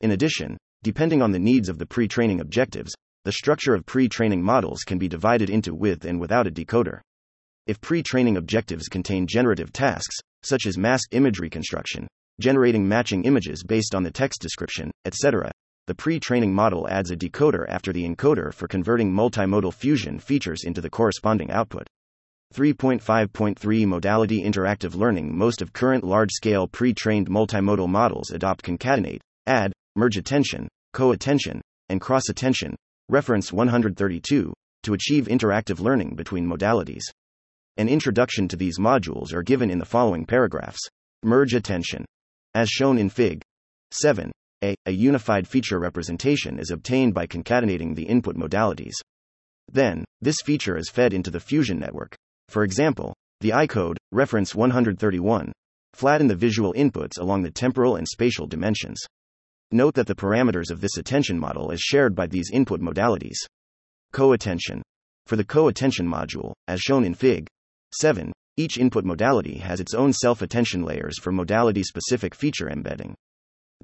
In addition, depending on the needs of the pre-training objectives, the structure of pre-training models can be divided into with and without a decoder. If pre-training objectives contain generative tasks, such as masked image reconstruction, generating matching images based on the text description, et cetera, the pre-training model adds a decoder after the encoder for converting multimodal fusion features into the corresponding output. three point five point three Modality Interactive Learning. Most of current large-scale pre-trained multimodal models adopt concatenate, add, merge attention, co-attention, and cross-attention, reference one hundred thirty-two, to achieve interactive learning between modalities. An introduction to these modules are given in the following paragraphs. Merge attention. As shown in Fig seven A, a unified feature representation is obtained by concatenating the input modalities. Then, this feature is fed into the fusion network. For example, the I-code, reference one hundred thirty-one, flatten the visual inputs along the temporal and spatial dimensions. Note that the parameters of this attention model is shared by these input modalities. Co-attention. For the co-attention module, as shown in Fig seven, each input modality has its own self-attention layers for modality-specific feature embedding.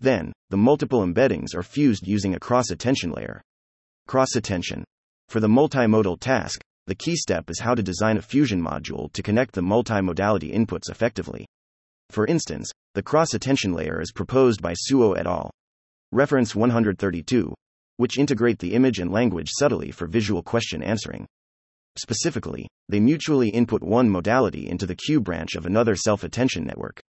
Then, the multiple embeddings are fused using a cross-attention layer. Cross-attention. For the multimodal task, the key step is how to design a fusion module to connect the multimodality inputs effectively. For instance, the cross-attention layer is proposed by Suo et al. Reference one hundred thirty-two, which integrate the image and language subtly for visual question answering. Specifically, they mutually input one modality into the Q branch of another self-attention network.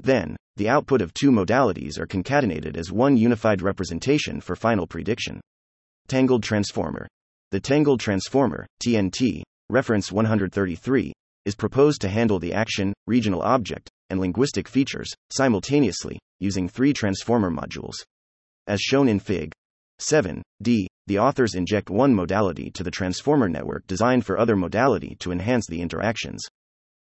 Then, the output of two modalities are concatenated as one unified representation for final prediction. Tangled transformer. The tangled transformer, T N T, reference one hundred thirty-three, is proposed to handle the action, regional object, and linguistic features, simultaneously, using three transformer modules. As shown in Fig seven D, the authors inject one modality to the transformer network designed for other modality to enhance the interactions.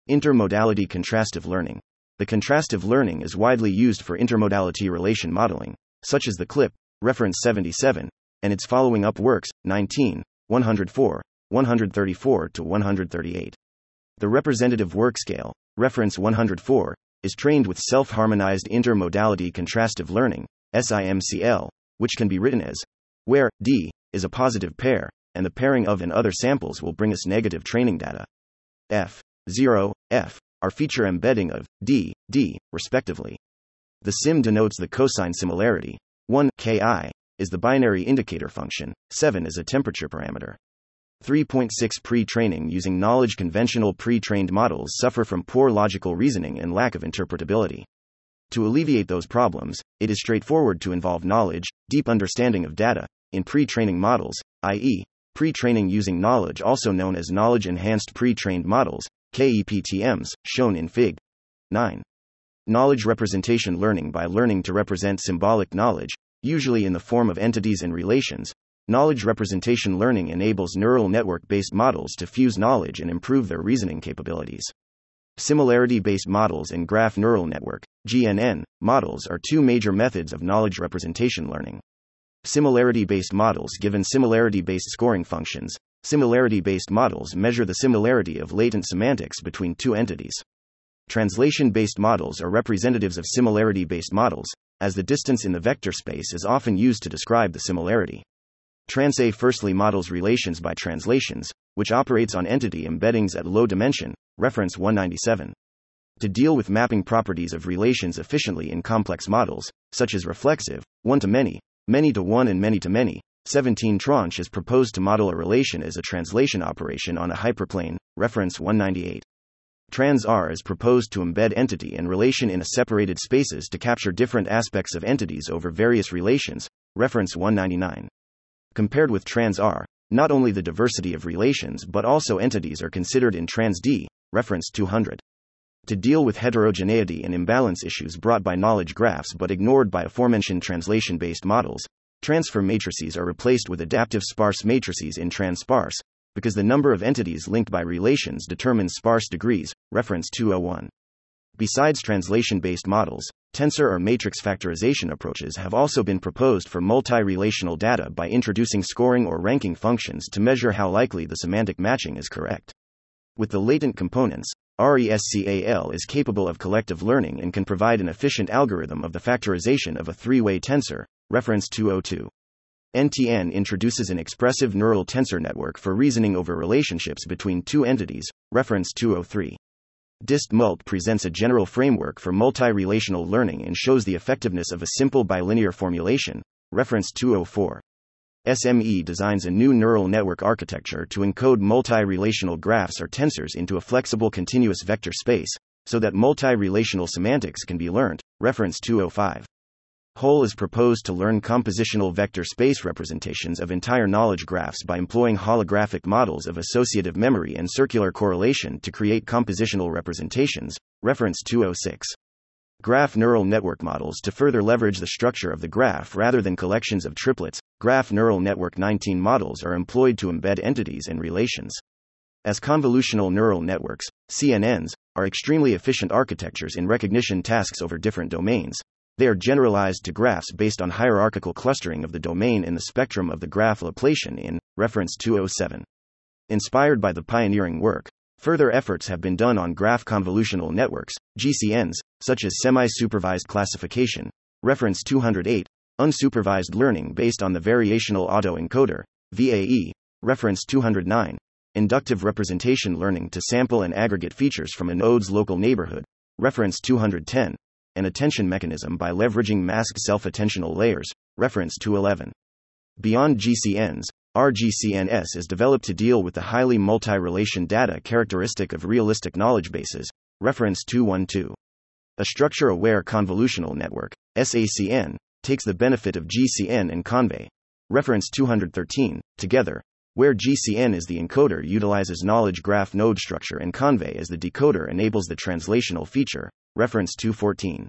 Intermodality contrastive learning. The contrastive learning is widely used for intermodality relation modeling, such as the CLIP, reference seventy-seven, and its following up works, nineteen, one hundred four, one hundred thirty-four to one hundred thirty-eight. The representative work scale, reference one hundred four, is trained with self-harmonized intermodality contrastive learning, S I M C L, which can be written as where D is a positive pair, and the pairing of and other samples will bring us negative training data. F zero, F are feature embedding of D, D, respectively. The sim denotes the cosine similarity. one K I is the binary indicator function, seven is a temperature parameter. three point six Pre-training using knowledge. Conventional pre-trained models suffer from poor logical reasoning and lack of interpretability. To alleviate those problems, it is straightforward to involve knowledge, deep understanding of data, in pre-training models, that is, pre-training using knowledge, also known as knowledge-enhanced pre-trained models, K E P T Ms, shown in Fig nine. Knowledge representation learning. By learning to represent symbolic knowledge, usually in the form of entities and relations, knowledge representation learning enables neural network-based models to fuse knowledge and improve their reasoning capabilities. Similarity-based models and graph neural network (G N N) models are two major methods of knowledge representation learning. Similarity-based models. Given similarity-based scoring functions, similarity-based models measure the similarity of latent semantics between two entities. Translation-based models are representatives of similarity-based models, as the distance in the vector space is often used to describe the similarity. Transa firstly models relations by translations, which operates on entity embeddings at low dimension, reference one ninety-seven. To deal with mapping properties of relations efficiently in complex models, such as reflexive, one-to-many, many-to-one and many-to-many, seventeen tranche is proposed to model a relation as a translation operation on a hyperplane, reference one ninety-eight. Trans-R is proposed to embed entity and relation in a separated spaces to capture different aspects of entities over various relations, reference one ninety-nine. Compared with Trans-R, not only the diversity of relations but also entities are considered in Trans-D, reference two hundred. To deal with heterogeneity and imbalance issues brought by knowledge graphs but ignored by aforementioned translation-based models, transfer matrices are replaced with adaptive sparse matrices in Trans-Sparse, because the number of entities linked by relations determines sparse degrees, reference two oh one. Besides translation-based models, tensor or matrix factorization approaches have also been proposed for multi-relational data by introducing scoring or ranking functions to measure how likely the semantic matching is correct. With the latent components, ResCAL is capable of collective learning and can provide an efficient algorithm of the factorization of a three-way tensor, reference two oh two. N T N introduces an expressive neural tensor network for reasoning over relationships between two entities, reference two oh three. dist mult presents a general framework for multi-relational learning and shows the effectiveness of a simple bilinear formulation, Reference two oh four. S M E designs a new neural network architecture to encode multi-relational graphs or tensors into a flexible continuous vector space, so that multi-relational semantics can be learned. Reference two oh five. Whole is proposed to learn compositional vector space representations of entire knowledge graphs by employing holographic models of associative memory and circular correlation to create compositional representations. Reference two oh six. Graph neural network models to further leverage the structure of the graph rather than collections of triplets. Graph neural network nineteen models are employed to embed entities and relations. As convolutional neural networks, C N Ns, are extremely efficient architectures in recognition tasks over different domains, they are generalized to graphs based on hierarchical clustering of the domain in the spectrum of the graph Laplacian in, reference two oh seven. Inspired by the pioneering work, further efforts have been done on graph convolutional networks, G C Ns, such as semi-supervised classification, reference two oh eight, unsupervised learning based on the variational autoencoder, V A E, reference two oh nine, inductive representation learning to sample and aggregate features from a node's local neighborhood, reference two ten, and attention mechanism by leveraging masked self-attentional layers, reference two eleven. Beyond G C Ns, R G C N S is developed to deal with the highly multi-relation data characteristic of realistic knowledge bases, reference two twelve. A structure-aware convolutional network, S A C N, takes the benefit of G C N and Conve, reference two thirteen, together, where G C N is the encoder utilizes knowledge graph node structure and Conve as the decoder enables the translational feature, reference two fourteen.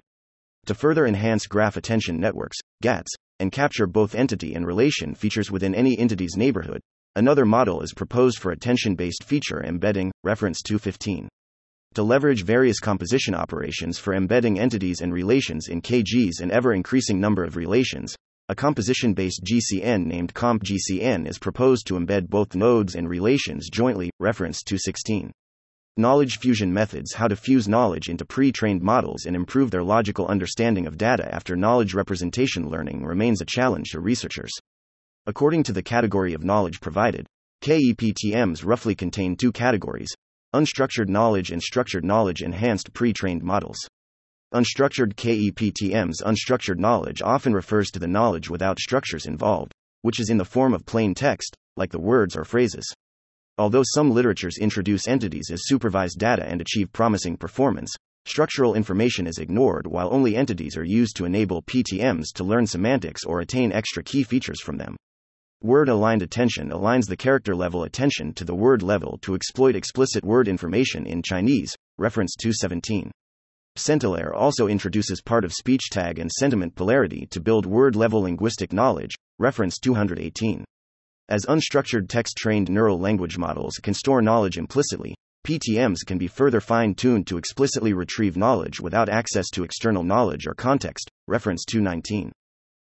To further enhance graph attention networks, GATs, and capture both entity and relation features within any entity's neighborhood, another model is proposed for attention-based feature embedding, reference two fifteen. To leverage various composition operations for embedding entities and relations in K Gs and ever-increasing number of relations, a composition-based G C N named CompGCN is proposed to embed both nodes and relations jointly, reference two sixteen. Knowledge fusion methods: how to fuse knowledge into pre-trained models and improve their logical understanding of data after knowledge representation learning remains a challenge to researchers. According to the category of knowledge provided, K E P T Ms roughly contain two categories: unstructured knowledge and structured knowledge enhanced pre-trained models. Unstructured K E P T Ms. Unstructured knowledge often refers to the knowledge without structures involved, which is in the form of plain text, like the words or phrases. Although some literatures introduce entities as supervised data and achieve promising performance, structural information is ignored while only entities are used to enable P T Ms to learn semantics or attain extra key features from them. Word-aligned attention aligns the character-level attention to the word level to exploit explicit word information in Chinese, reference two seventeen. Centelair also introduces part of speech tag and sentiment polarity to build word-level linguistic knowledge, reference two eighteen. As unstructured text-trained neural language models can store knowledge implicitly, P T Ms can be further fine-tuned to explicitly retrieve knowledge without access to external knowledge or context, reference two nineteen.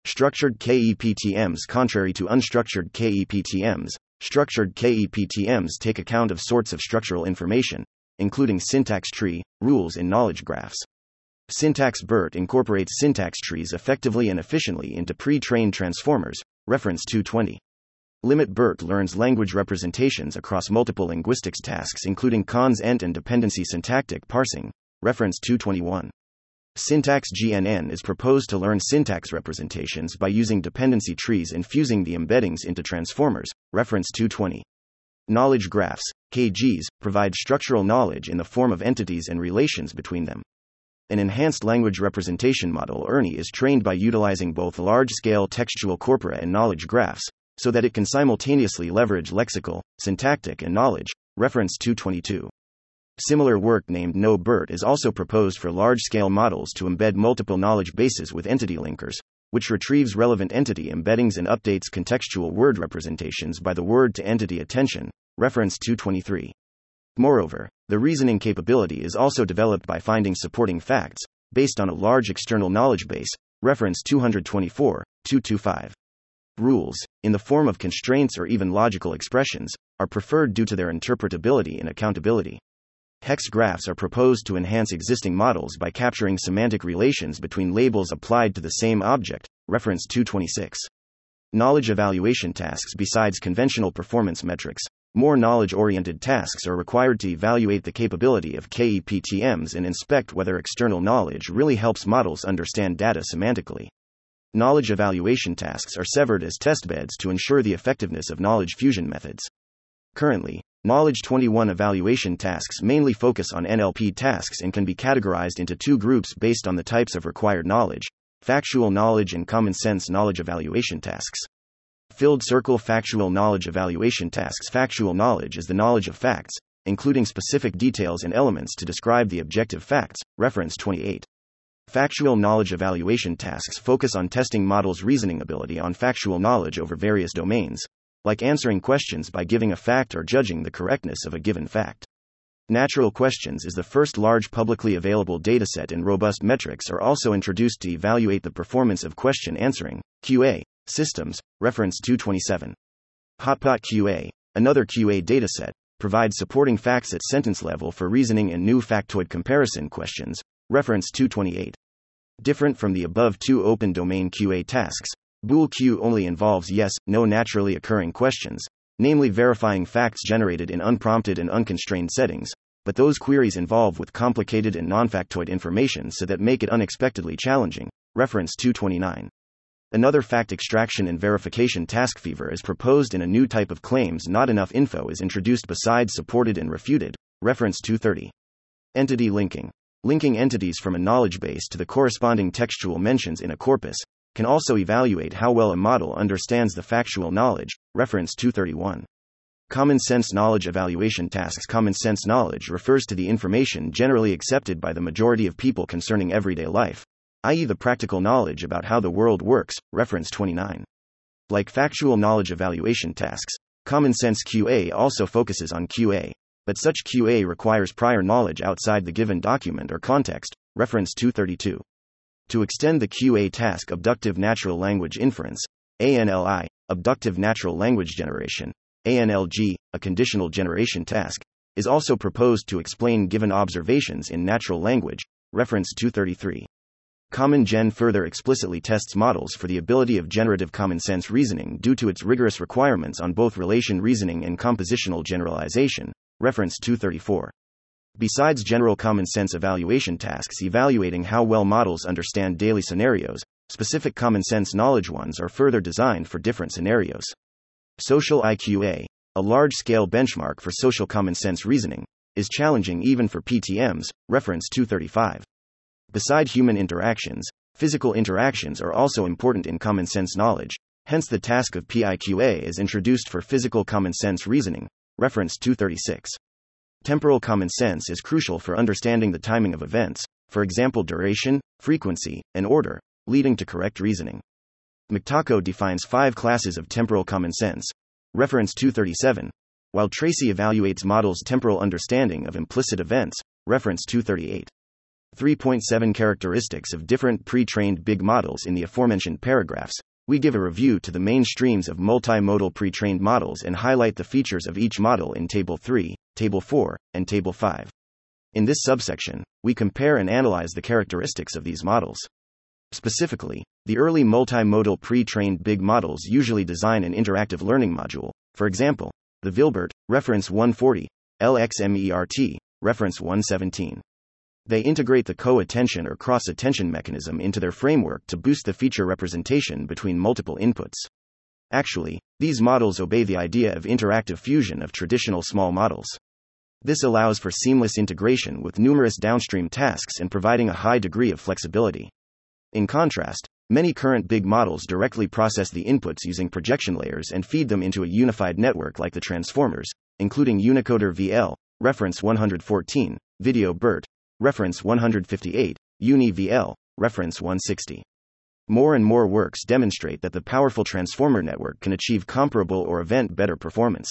Structured K E P T Ms. Contrary to unstructured K E P T Ms, structured K E P T Ms take account of sorts of structural information, including syntax tree, rules in knowledge graphs. Syntax BERT incorporates syntax trees effectively and efficiently into pre-trained transformers, reference two twenty. Limit BERT learns language representations across multiple linguistics tasks including cons ent and dependency syntactic parsing, reference two twenty-one. Syntax G N N is proposed to learn syntax representations by using dependency trees and fusing the embeddings into transformers, reference two twenty. Knowledge graphs, K Gs, provide structural knowledge in the form of entities and relations between them. An enhanced language representation model ERNIE is trained by utilizing both large-scale textual corpora and knowledge graphs, so that it can simultaneously leverage lexical, syntactic and knowledge, reference two twenty-two. Similar work named No-BERT is also proposed for large-scale models to embed multiple knowledge bases with entity linkers, which retrieves relevant entity embeddings and updates contextual word representations by the word-to-entity attention, reference two twenty-three. Moreover, the reasoning capability is also developed by finding supporting facts, based on a large external knowledge base, reference two twenty-four to two twenty-five. Rules, in the form of constraints or even logical expressions, are preferred due to their interpretability and accountability. Hex graphs are proposed to enhance existing models by capturing semantic relations between labels applied to the same object, reference two twenty-six. Knowledge evaluation tasks. Besides conventional performance metrics, more knowledge-oriented tasks are required to evaluate the capability of K E P T Ms and inspect whether external knowledge really helps models understand data semantically. knowledge evaluation tasks are severed as testbeds to ensure the effectiveness of knowledge fusion methods. Currently, Knowledge twenty-one evaluation tasks mainly focus on N L P tasks and can be categorized into two groups based on the types of required knowledge: factual knowledge and common sense knowledge evaluation tasks. Filled circle factual knowledge evaluation tasks. Factual knowledge is the knowledge of facts, including specific details and elements to describe the objective facts, reference twenty-eight. Factual knowledge evaluation tasks focus on testing models' reasoning ability on factual knowledge over various domains, like answering questions by giving a fact or judging the correctness of a given fact. Natural questions is the first large publicly available dataset, and robust metrics are also introduced to evaluate the performance of question answering Q A systems, reference two twenty-seven. Hotpot Q A, another Q A dataset, provides supporting facts at sentence level for reasoning and new factoid comparison questions, reference two twenty-eight. Different from the above two open domain Q A tasks, Bool Q only involves yes, no naturally occurring questions, namely verifying facts generated in unprompted and unconstrained settings, but those queries involve with complicated and non-factoid information so that make it unexpectedly challenging, reference two twenty-nine. Another fact extraction and verification task. Fever is proposed in a new type of claims. Not enough info is introduced besides supported and refuted, reference two thirty. Entity linking. Linking entities from a knowledge base to the corresponding textual mentions in a corpus can also evaluate how well a model understands the factual knowledge, reference two thirty-one. Common sense knowledge evaluation tasks. Common sense knowledge refers to the information generally accepted by the majority of people concerning everyday life, that is the practical knowledge about how the world works, reference twenty-nine. Like factual knowledge evaluation tasks, common sense Q A also focuses on Q A, but such Q A requires prior knowledge outside the given document or context, reference two thirty-two. To extend the Q A task, abductive natural language inference, A N L I, abductive natural language generation, A N L G, a conditional generation task, is also proposed to explain given observations in natural language, reference two thirty-three. Common Gen further explicitly tests models for the ability of generative common sense reasoning due to its rigorous requirements on both relation reasoning and compositional generalization, reference two thirty-four. Besides general common sense evaluation tasks evaluating how well models understand daily scenarios, specific common sense knowledge ones are further designed for different scenarios. Social I Q A, a large-scale benchmark for social common sense reasoning, is challenging even for P T Ms, reference two thirty-five. Beside human interactions, physical interactions are also important in common sense knowledge, hence the task of P I Q A is introduced for physical common sense reasoning, reference two thirty-six. Temporal common sense is crucial for understanding the timing of events, for example duration, frequency, and order, leading to correct reasoning. McTaco defines five classes of temporal common sense, reference two thirty-seven, while Tracy evaluates models' temporal understanding of implicit events, reference two thirty-eight. three point seven Characteristics of different pre-trained big models. In the aforementioned paragraphs, we give a review to the main streams of multimodal pre-trained models and highlight the features of each model in Table three, Table four, and Table five. In this subsection, we compare and analyze the characteristics of these models. Specifically, the early multimodal pre-trained big models usually design an interactive learning module, for example, the ViLBERT, reference one forty, LXMERT, reference one seventeen. They integrate the co-attention or cross-attention mechanism into their framework to boost the feature representation between multiple inputs. Actually, these models obey the idea of interactive fusion of traditional small models. This allows for seamless integration with numerous downstream tasks and providing a high degree of flexibility. In contrast, many current big models directly process the inputs using projection layers and feed them into a unified network like the transformers, including Unicoder V L, reference one fourteen, Video BERT, reference one fifty-eight, UNI-V L, reference one sixty. More and more works demonstrate that the powerful transformer network can achieve comparable or even better performance.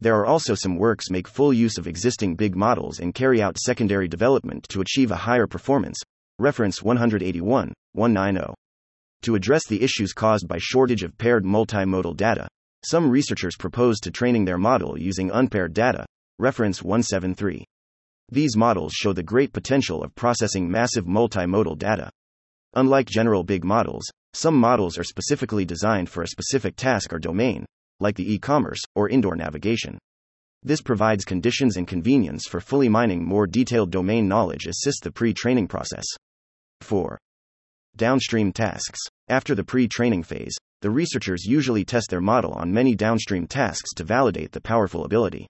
There are also some works make full use of existing big models and carry out secondary development to achieve a higher performance, reference one eighty-one, one ninety. To address the issues caused by shortage of paired multimodal data, some researchers propose to training their model using unpaired data, reference one seventy-three. These models show the great potential of processing massive multimodal data. Unlike general big models, some models are specifically designed for a specific task or domain, like the e-commerce or indoor navigation. This provides conditions and convenience for fully mining more detailed domain knowledge, assists the pre-training process. four. downstream tasks. After the pre-training phase, the researchers usually test their model on many downstream tasks to validate the powerful ability.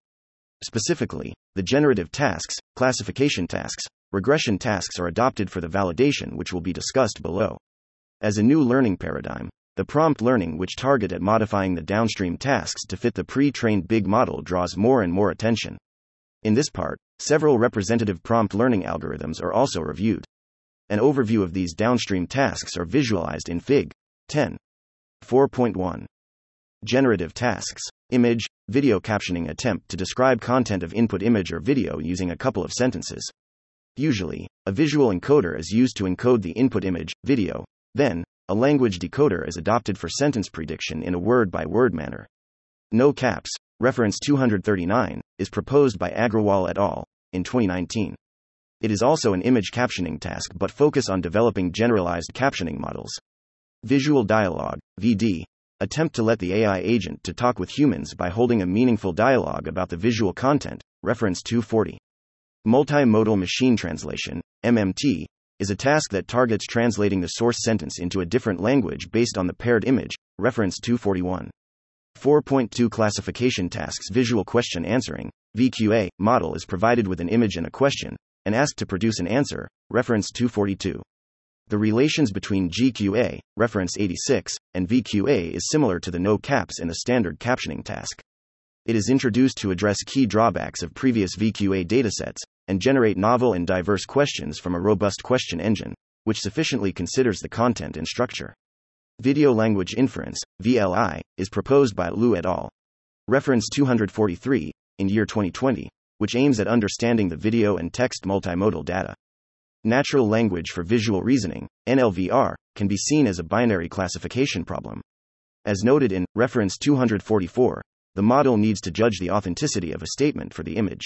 Specifically, the generative tasks, classification tasks, regression tasks are adopted for the validation, which will be discussed below. As a new learning paradigm, the prompt learning, which target at modifying the downstream tasks to fit the pre-trained big model, draws more and more attention. In this part, several representative prompt learning algorithms are also reviewed. An overview of these downstream tasks are visualized in Fig ten. four point one. Generative tasks. Image, video captioning attempt to describe content of input image or video using a couple of sentences. Usually, a visual encoder is used to encode the input image, video, then, a language decoder is adopted for sentence prediction in a word-by-word manner. No caps, reference two hundred thirty-nine, is proposed by Agrawal et al. In twenty nineteen. It is also an image captioning task but focus on developing generalized captioning models. Visual dialogue, V D, attempt to let the A I agent to talk with humans by holding a meaningful dialogue about the visual content, reference two forty. Multimodal machine translation, M M T, is a task that targets translating the source sentence into a different language based on the paired image, reference two forty-one. four point two Classification tasks. Visual question answering, V Q A, model is provided with an image and a question, and asked to produce an answer, reference two forty-two. The relations between G Q A, reference eighty-six, and V Q A is similar to the no caps in the standard captioning task. It is introduced to address key drawbacks of previous V Q A datasets, and generate novel and diverse questions from a robust question engine, which sufficiently considers the content and structure. Video language inference, V L I, is proposed by Liu et al. Reference two forty-three, in year twenty twenty, which aims at understanding the video and text multimodal data. Natural language for visual reasoning, N L V R, can be seen as a binary classification problem. As noted in reference two forty-four, the model needs to judge the authenticity of a statement for the image.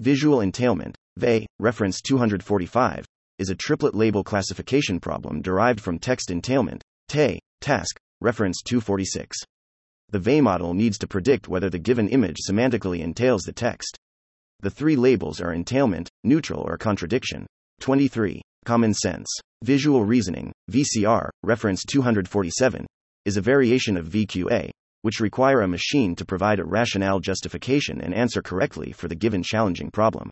Visual entailment, V A I, reference two forty-five, is a triplet label classification problem derived from text entailment, T A I, task, reference two forty-six. The V A I model needs to predict whether the given image semantically entails the text. The three labels are entailment, neutral or contradiction. twenty-three. Common sense. Visual reasoning, V C R, reference two forty-seven, is a variation of V Q A, which require a machine to provide a rationale justification and answer correctly for the given challenging problem.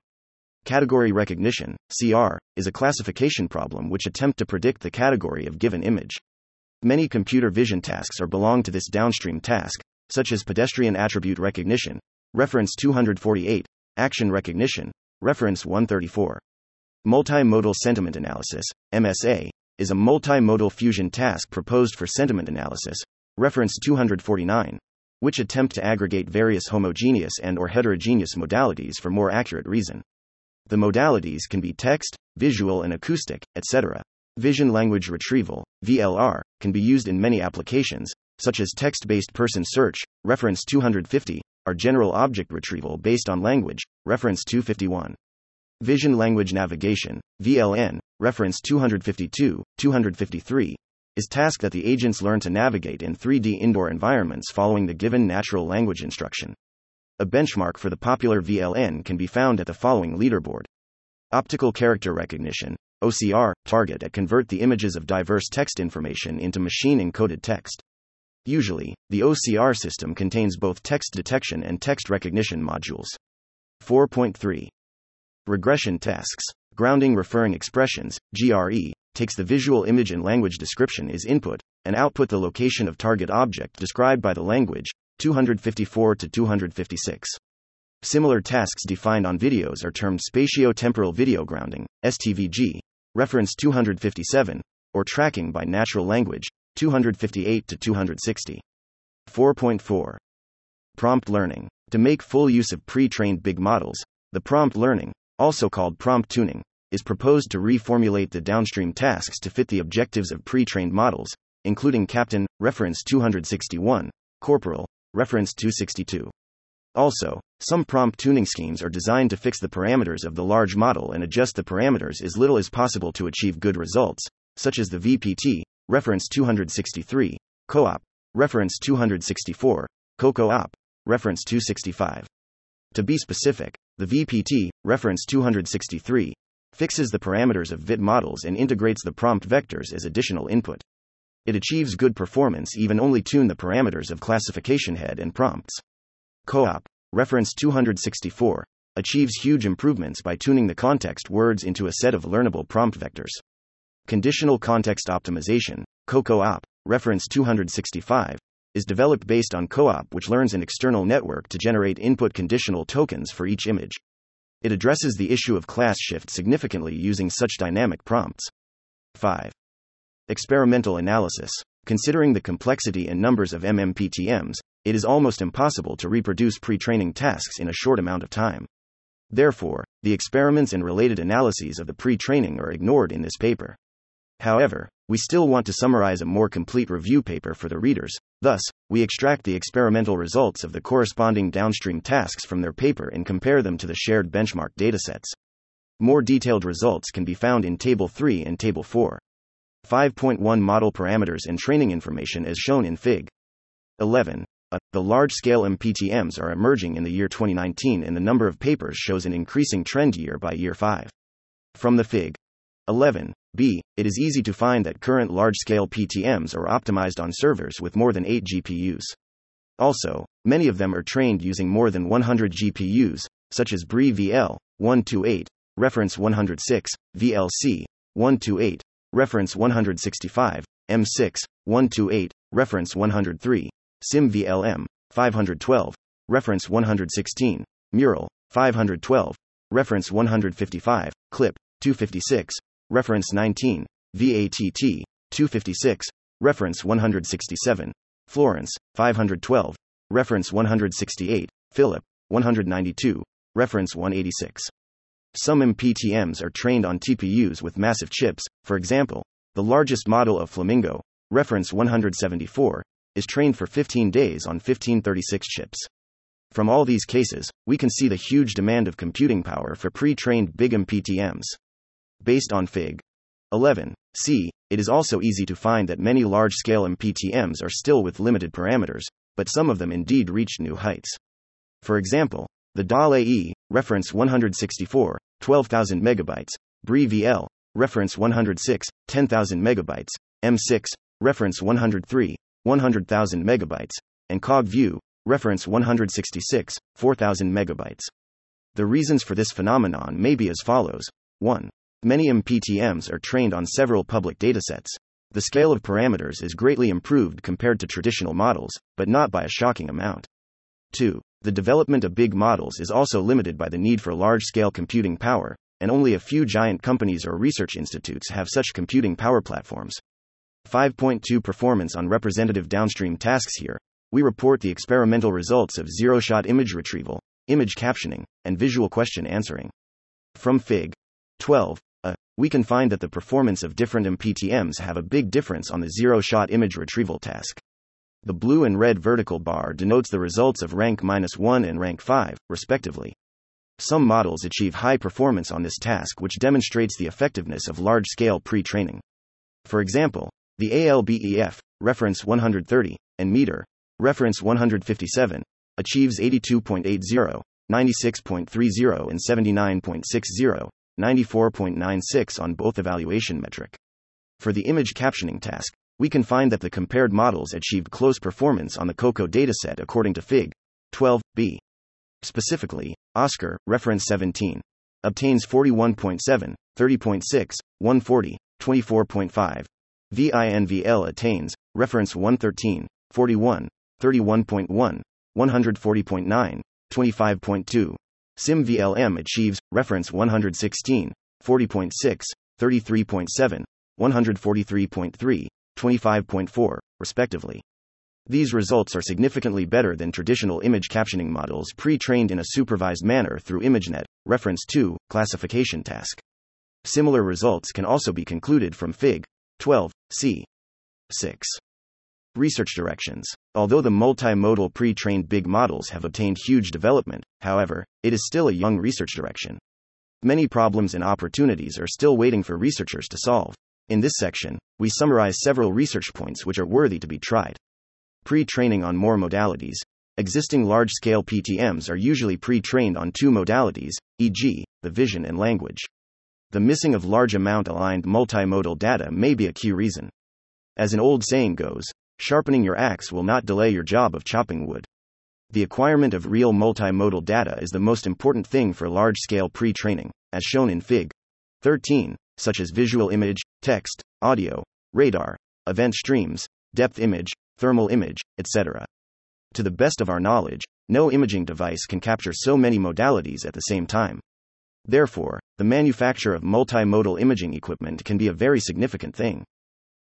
Category recognition, C R, is a classification problem which attempt to predict the category of given image. Many computer vision tasks are belong to this downstream task, such as pedestrian attribute recognition, reference two forty-eight, action recognition, reference one thirty-four. Multimodal sentiment analysis, M S A, is a multimodal fusion task proposed for sentiment analysis, reference two forty-nine, which attempt to aggregate various homogeneous and or heterogeneous modalities for more accurate reason. The modalities can be text, visual and acoustic, et cetera. Vision language retrieval, V L R, can be used in many applications, such as text-based person search, reference two fifty, or general object retrieval based on language, reference two fifty-one. Vision language navigation, V L N, reference two fifty-two, two fifty-three, is task that the agents learn to navigate in three D indoor environments following the given natural language instruction. A benchmark for the popular V L N can be found at the following leaderboard. Optical character recognition, O C R, target at convert the images of diverse text information into machine-encoded text. Usually, the O C R system contains both text detection and text recognition modules. four point three. Regression tasks. Grounding referring expressions, G R E, takes the visual image and language description is input, and output the location of target object described by the language, two fifty-four to two fifty-six. Similar tasks defined on videos are termed spatio-temporal video grounding, S T V G, reference two fifty-seven, or tracking by natural language, two fifty-eight to two sixty. four point four. Prompt learning. To make full use of pre-trained big models, the prompt learning, also called prompt tuning, is proposed to reformulate the downstream tasks to fit the objectives of pre-trained models, including captain, reference two sixty-one, corporal, reference two sixty-two. Also, some prompt tuning schemes are designed to fix the parameters of the large model and adjust the parameters as little as possible to achieve good results, such as the V P T, reference two sixty-three, co-op, reference two sixty-four, COCO-op, reference two sixty-five. To be specific, the V P T, reference two sixty-three, fixes the parameters of V I T models and integrates the prompt vectors as additional input. It achieves good performance even only tune the parameters of classification head and prompts. Co-op, reference two hundred sixty-four, achieves huge improvements by tuning the context words into a set of learnable prompt vectors. Conditional context optimization, COCO-op, reference two hundred sixty-five, is developed based on Co-op, which learns an external network to generate input conditional tokens for each image. It addresses the issue of class shift significantly using such dynamic prompts. five. Experimental analysis. Considering the complexity and numbers of M M P T Ms, it is almost impossible to reproduce pre-training tasks in a short amount of time. Therefore, the experiments and related analyses of the pre-training are ignored in this paper. However, we still want to summarize a more complete review paper for the readers, thus, we extract the experimental results of the corresponding downstream tasks from their paper and compare them to the shared benchmark datasets. More detailed results can be found in Table three and Table four. five point one Model parameters and training information as shown in Fig. eleven. Uh, the large-scale M P T Ms are emerging in the year twenty nineteen and the number of papers shows an increasing trend year by year. five. From the Fig. eleven. B, it is easy to find that current large-scale P T Ms are optimized on servers with more than eight G P Us. Also, many of them are trained using more than one hundred G P Us, such as BriVL, one twenty-eight, reference one hundred six, V L C, one twenty-eight, reference one hundred sixty-five, M six, one twenty-eight, reference one hundred three, SIMVLM, five twelve, reference one hundred sixteen, Mural, five twelve, reference one hundred fifty-five, CLIP, two fifty-six, reference nineteen, V A T T, two fifty-six, reference one hundred sixty-seven, Florence, five twelve, reference one hundred sixty-eight, Philip, one ninety-two, reference one eighty-six. Some M P T Ms are trained on T P Us with massive chips, for example, the largest model of Flamingo, reference one hundred seventy-four, is trained for fifteen days on fifteen thirty-six chips. From all these cases, we can see the huge demand of computing power for pre-trained big M P T Ms. Based on Fig. eleven. C, it is also easy to find that many large-scale M P T Ms are still with limited parameters, but some of them indeed reached new heights. For example, the D A L E, reference one hundred sixty-four, twelve thousand megabytes, BriVL, reference one hundred six, ten thousand megabytes, M six, reference one hundred three, one hundred thousand megabytes, and CogView, reference one hundred sixty-six, four thousand megabytes. The reasons for this phenomenon may be as follows. one. Many M P T Ms are trained on several public datasets. The scale of parameters is greatly improved compared to traditional models, but not by a shocking amount. two. The development of big models is also limited by the need for large-scale computing power, and only a few giant companies or research institutes have such computing power platforms. five point two Performance on representative downstream tasks. Here, we report the experimental results of zero-shot image retrieval, image captioning, and visual question answering. From Fig. twelve. Uh, we can find that the performance of different M P T Ms have a big difference on the zero-shot image retrieval task. The blue and red vertical bar denotes the results of rank minus one and rank five, respectively. Some models achieve high performance on this task, which demonstrates the effectiveness of large-scale pre-training. For example, the A L B E F, reference one hundred thirty, and METER, reference one hundred fifty-seven, achieves eighty-two point eight zero, ninety-six point three zero and seventy-nine point six zero. ninety-four point nine six on both evaluation metric. For the image captioning task, we can find that the compared models achieved close performance on the COCO dataset according to Fig. twelve b. Specifically, Oscar, reference seventeen, obtains forty-one point seven, thirty point six, one forty, twenty-four point five. VINVL attains, reference one thirteen, forty-one, thirty-one point one, one forty point nine, twenty-five point two. SIMVLM achieves, reference one hundred sixteen, forty point six, thirty-three point seven, one forty-three point three, twenty-five point four, respectively. These results are significantly better than traditional image captioning models pre-trained in a supervised manner through ImageNet, reference two, classification task. Similar results can also be concluded from Fig. twelve c. six. Research directions. Although the multimodal pre-trained big models have obtained huge development, however, it is still a young research direction. Many problems and opportunities are still waiting for researchers to solve. In this section, we summarize several research points which are worthy to be tried. Pre-training on more modalities. Existing large-scale P T Ms are usually pre-trained on two modalities, for example, the vision and language. the missing of large amount aligned multimodal data may be a key reason. As an old saying goes, sharpening your axe will not delay your job of chopping wood. The acquirement of real multimodal data is the most important thing for large-scale pre-training, as shown in Fig thirteen, such as visual image, text, audio, radar, event streams, depth image, thermal image, et cetera. To the best of our knowledge, no imaging device can capture so many modalities at the same time. Therefore, the manufacture of multimodal imaging equipment can be a very significant thing.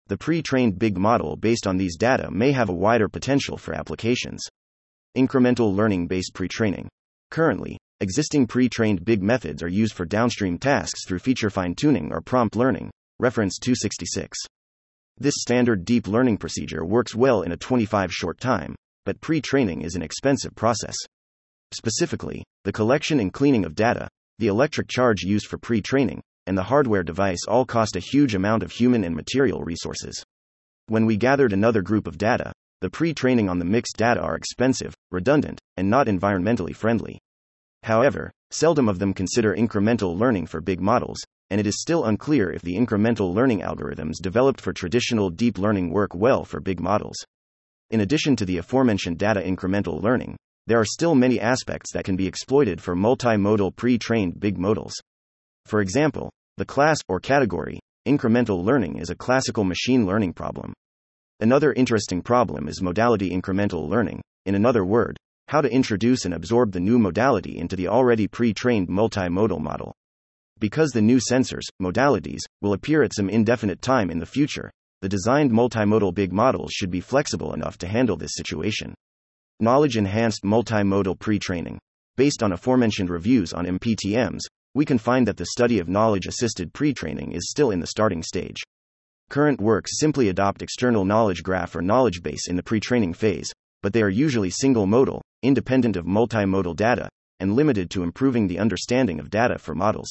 The pre-trained big model based on these data may have a wider potential for applications. Incremental learning-based pre-training. Currently, existing pre-trained big methods are used for downstream tasks through feature fine-tuning or prompt learning, reference two sixty-six. This standard deep learning procedure works well in a twenty-five short time, but pre-training is an expensive process. Specifically, the collection and cleaning of data, the electric charge used for pre-training, and the hardware device all cost a huge amount of human and material resources. When we gathered another group of data, the pre-training on the mixed data are expensive, redundant, and not environmentally friendly. However, seldom of them consider incremental learning for big models, and it is still unclear if the incremental learning algorithms developed for traditional deep learning work well for big models. In addition to the aforementioned data incremental learning, there are still many aspects that can be exploited for multimodal pre-trained big models. For example, the class or category incremental learning is a classical machine learning problem. Another interesting problem is modality incremental learning, in another word, how to introduce and absorb the new modality into the already pre-trained multimodal model. Because the new sensors, modalities, will appear at some indefinite time in the future, the designed multimodal big models should be flexible enough to handle this situation. Knowledge-enhanced multimodal pre-training. Based on aforementioned reviews on M P T Ms, we can find that the study of knowledge-assisted pre-training is still in the starting stage. Current works simply adopt external knowledge graph or knowledge base in the pre-training phase, but they are usually single-modal, independent of multimodal data, and limited to improving the understanding of data for models.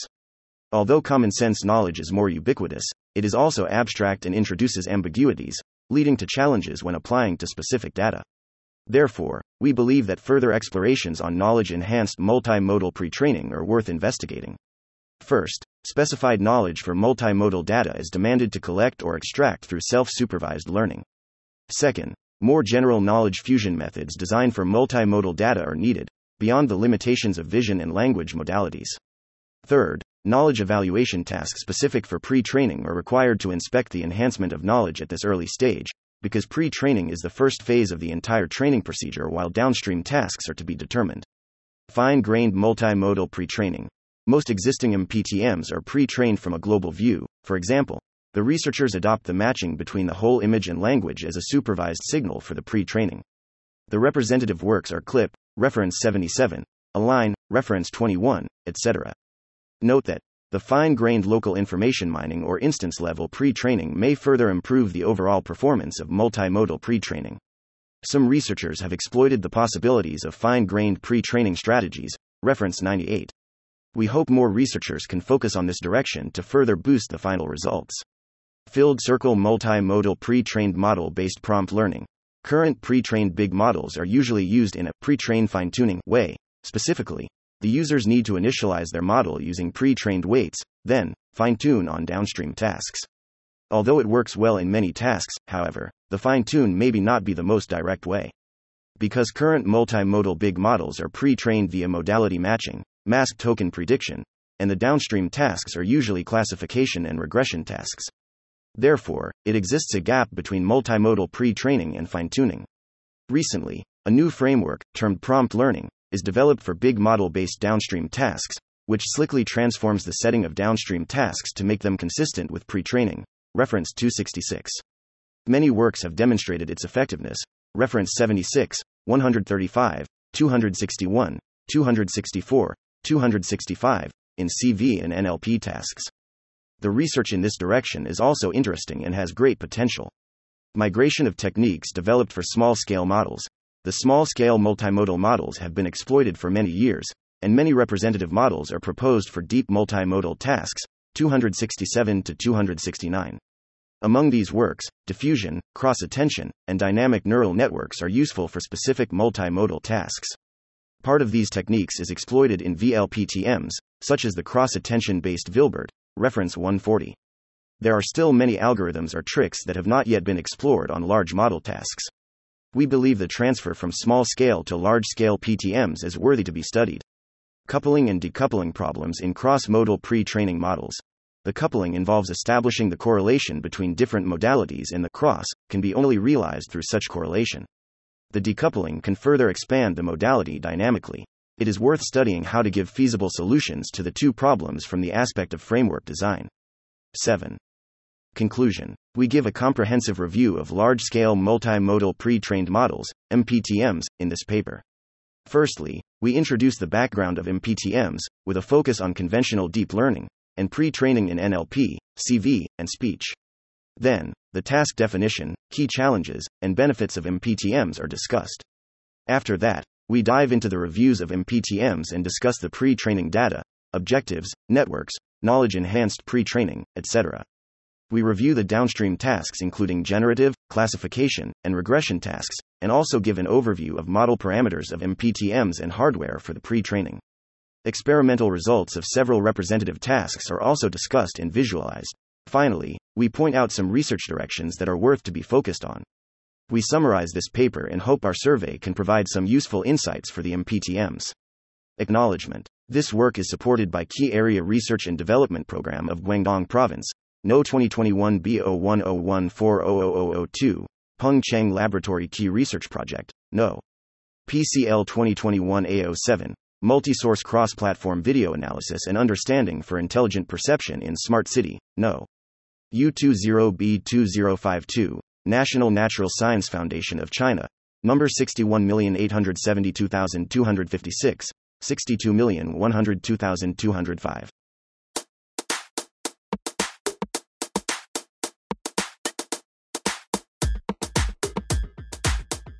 Although common sense knowledge is more ubiquitous, it is also abstract and introduces ambiguities, leading to challenges when applying to specific data. Therefore, we believe that further explorations on knowledge-enhanced multimodal pre-training are worth investigating. First, specified knowledge for multimodal data is demanded to collect or extract through self-supervised learning. Second, more general knowledge fusion methods designed for multimodal data are needed, beyond the limitations of vision and language modalities. Third, knowledge evaluation tasks specific for pre-training are required to inspect the enhancement of knowledge at this early stage, because pre-training is the first phase of the entire training procedure while downstream tasks are to be determined. Fine-grained multimodal pre-training. Most existing M P T Ms are pre-trained from a global view. For example, the researchers adopt the matching between the whole image and language as a supervised signal for the pre-training. The representative works are CLIP, reference seventy-seven, Align, reference twenty-one, et cetera. Note that the fine-grained local information mining or instance-level pre-training may further improve the overall performance of multimodal pre-training. Some researchers have exploited the possibilities of fine-grained pre-training strategies, reference ninety-eight. We hope more researchers can focus on this direction to further boost the final results. Filled circle multimodal pre-trained model-based prompt learning. Current pre-trained big models are usually used in a pre-trained fine-tuning way. Specifically, the users need to initialize their model using pre-trained weights, then fine-tune on downstream tasks. Although it works well in many tasks, however, the fine-tune may not be the most direct way. Because current multimodal big models are pre-trained via modality matching, mask token prediction, and the downstream tasks are usually classification and regression tasks. Therefore, it exists a gap between multimodal pre-training and fine-tuning. Recently, a new framework, termed prompt learning, is developed for big model-based downstream tasks, which slickly transforms the setting of downstream tasks to make them consistent with pre-training, reference two sixty-six. Many works have demonstrated its effectiveness, reference seventy-six, one hundred thirty-five, two hundred sixty-one, two hundred sixty-four, two hundred sixty-five, in C V and N L P tasks. The research in this direction is also interesting and has great potential. Migration of techniques developed for small-scale models. The small-scale multimodal models have been exploited for many years, and many representative models are proposed for deep multimodal tasks, two hundred sixty-seven to two hundred sixty-nine. Among these works, diffusion, cross-attention, and dynamic neural networks are useful for specific multimodal tasks. Part of these techniques is exploited in V L P T Ms, such as the cross-attention-based ViLBERT, reference one forty. There are still many algorithms or tricks that have not yet been explored on large model tasks. We believe the transfer from small-scale to large-scale P T Ms is worthy to be studied. Coupling and decoupling problems in cross-modal pre-training models. The coupling involves establishing the correlation between different modalities and the cross can be only realized through such correlation. The decoupling can further expand the modality dynamically. It is worth studying how to give feasible solutions to the two problems from the aspect of framework design. seven. Conclusion. We give a comprehensive review of large-scale multimodal pre-trained models, M P T Ms, in this paper. Firstly, we introduce the background of M P T Ms, with a focus on conventional deep learning, and pre-training in N L P, C V, and speech. Then, the task definition, key challenges, and benefits of M P T Ms are discussed. After that, we dive into the reviews of M P T Ms and discuss the pre-training data, objectives, networks, knowledge-enhanced pre-training, et cetera. We review the downstream tasks including generative, classification, and regression tasks, and also give an overview of model parameters of M P T Ms and hardware for the pre-training. Experimental results of several representative tasks are also discussed and visualized. Finally, we point out some research directions that are worth to be focused on. We summarize this paper and hope our survey can provide some useful insights for the M P T Ms. Acknowledgement. This work is supported by Key Area Research and Development Program of Guangdong Province, No twenty twenty-one B zero one zero one four zero zero zero zero two, Pengcheng Laboratory Key Research Project, No. P C L twenty twenty-one A zero seven. Multi-source cross-platform video analysis and understanding for intelligent perception in smart city, No. U twenty B twenty fifty-two, National Natural Science Foundation of China, number sixty-one eight seven two two five six, sixty-two one oh two two oh two oh five.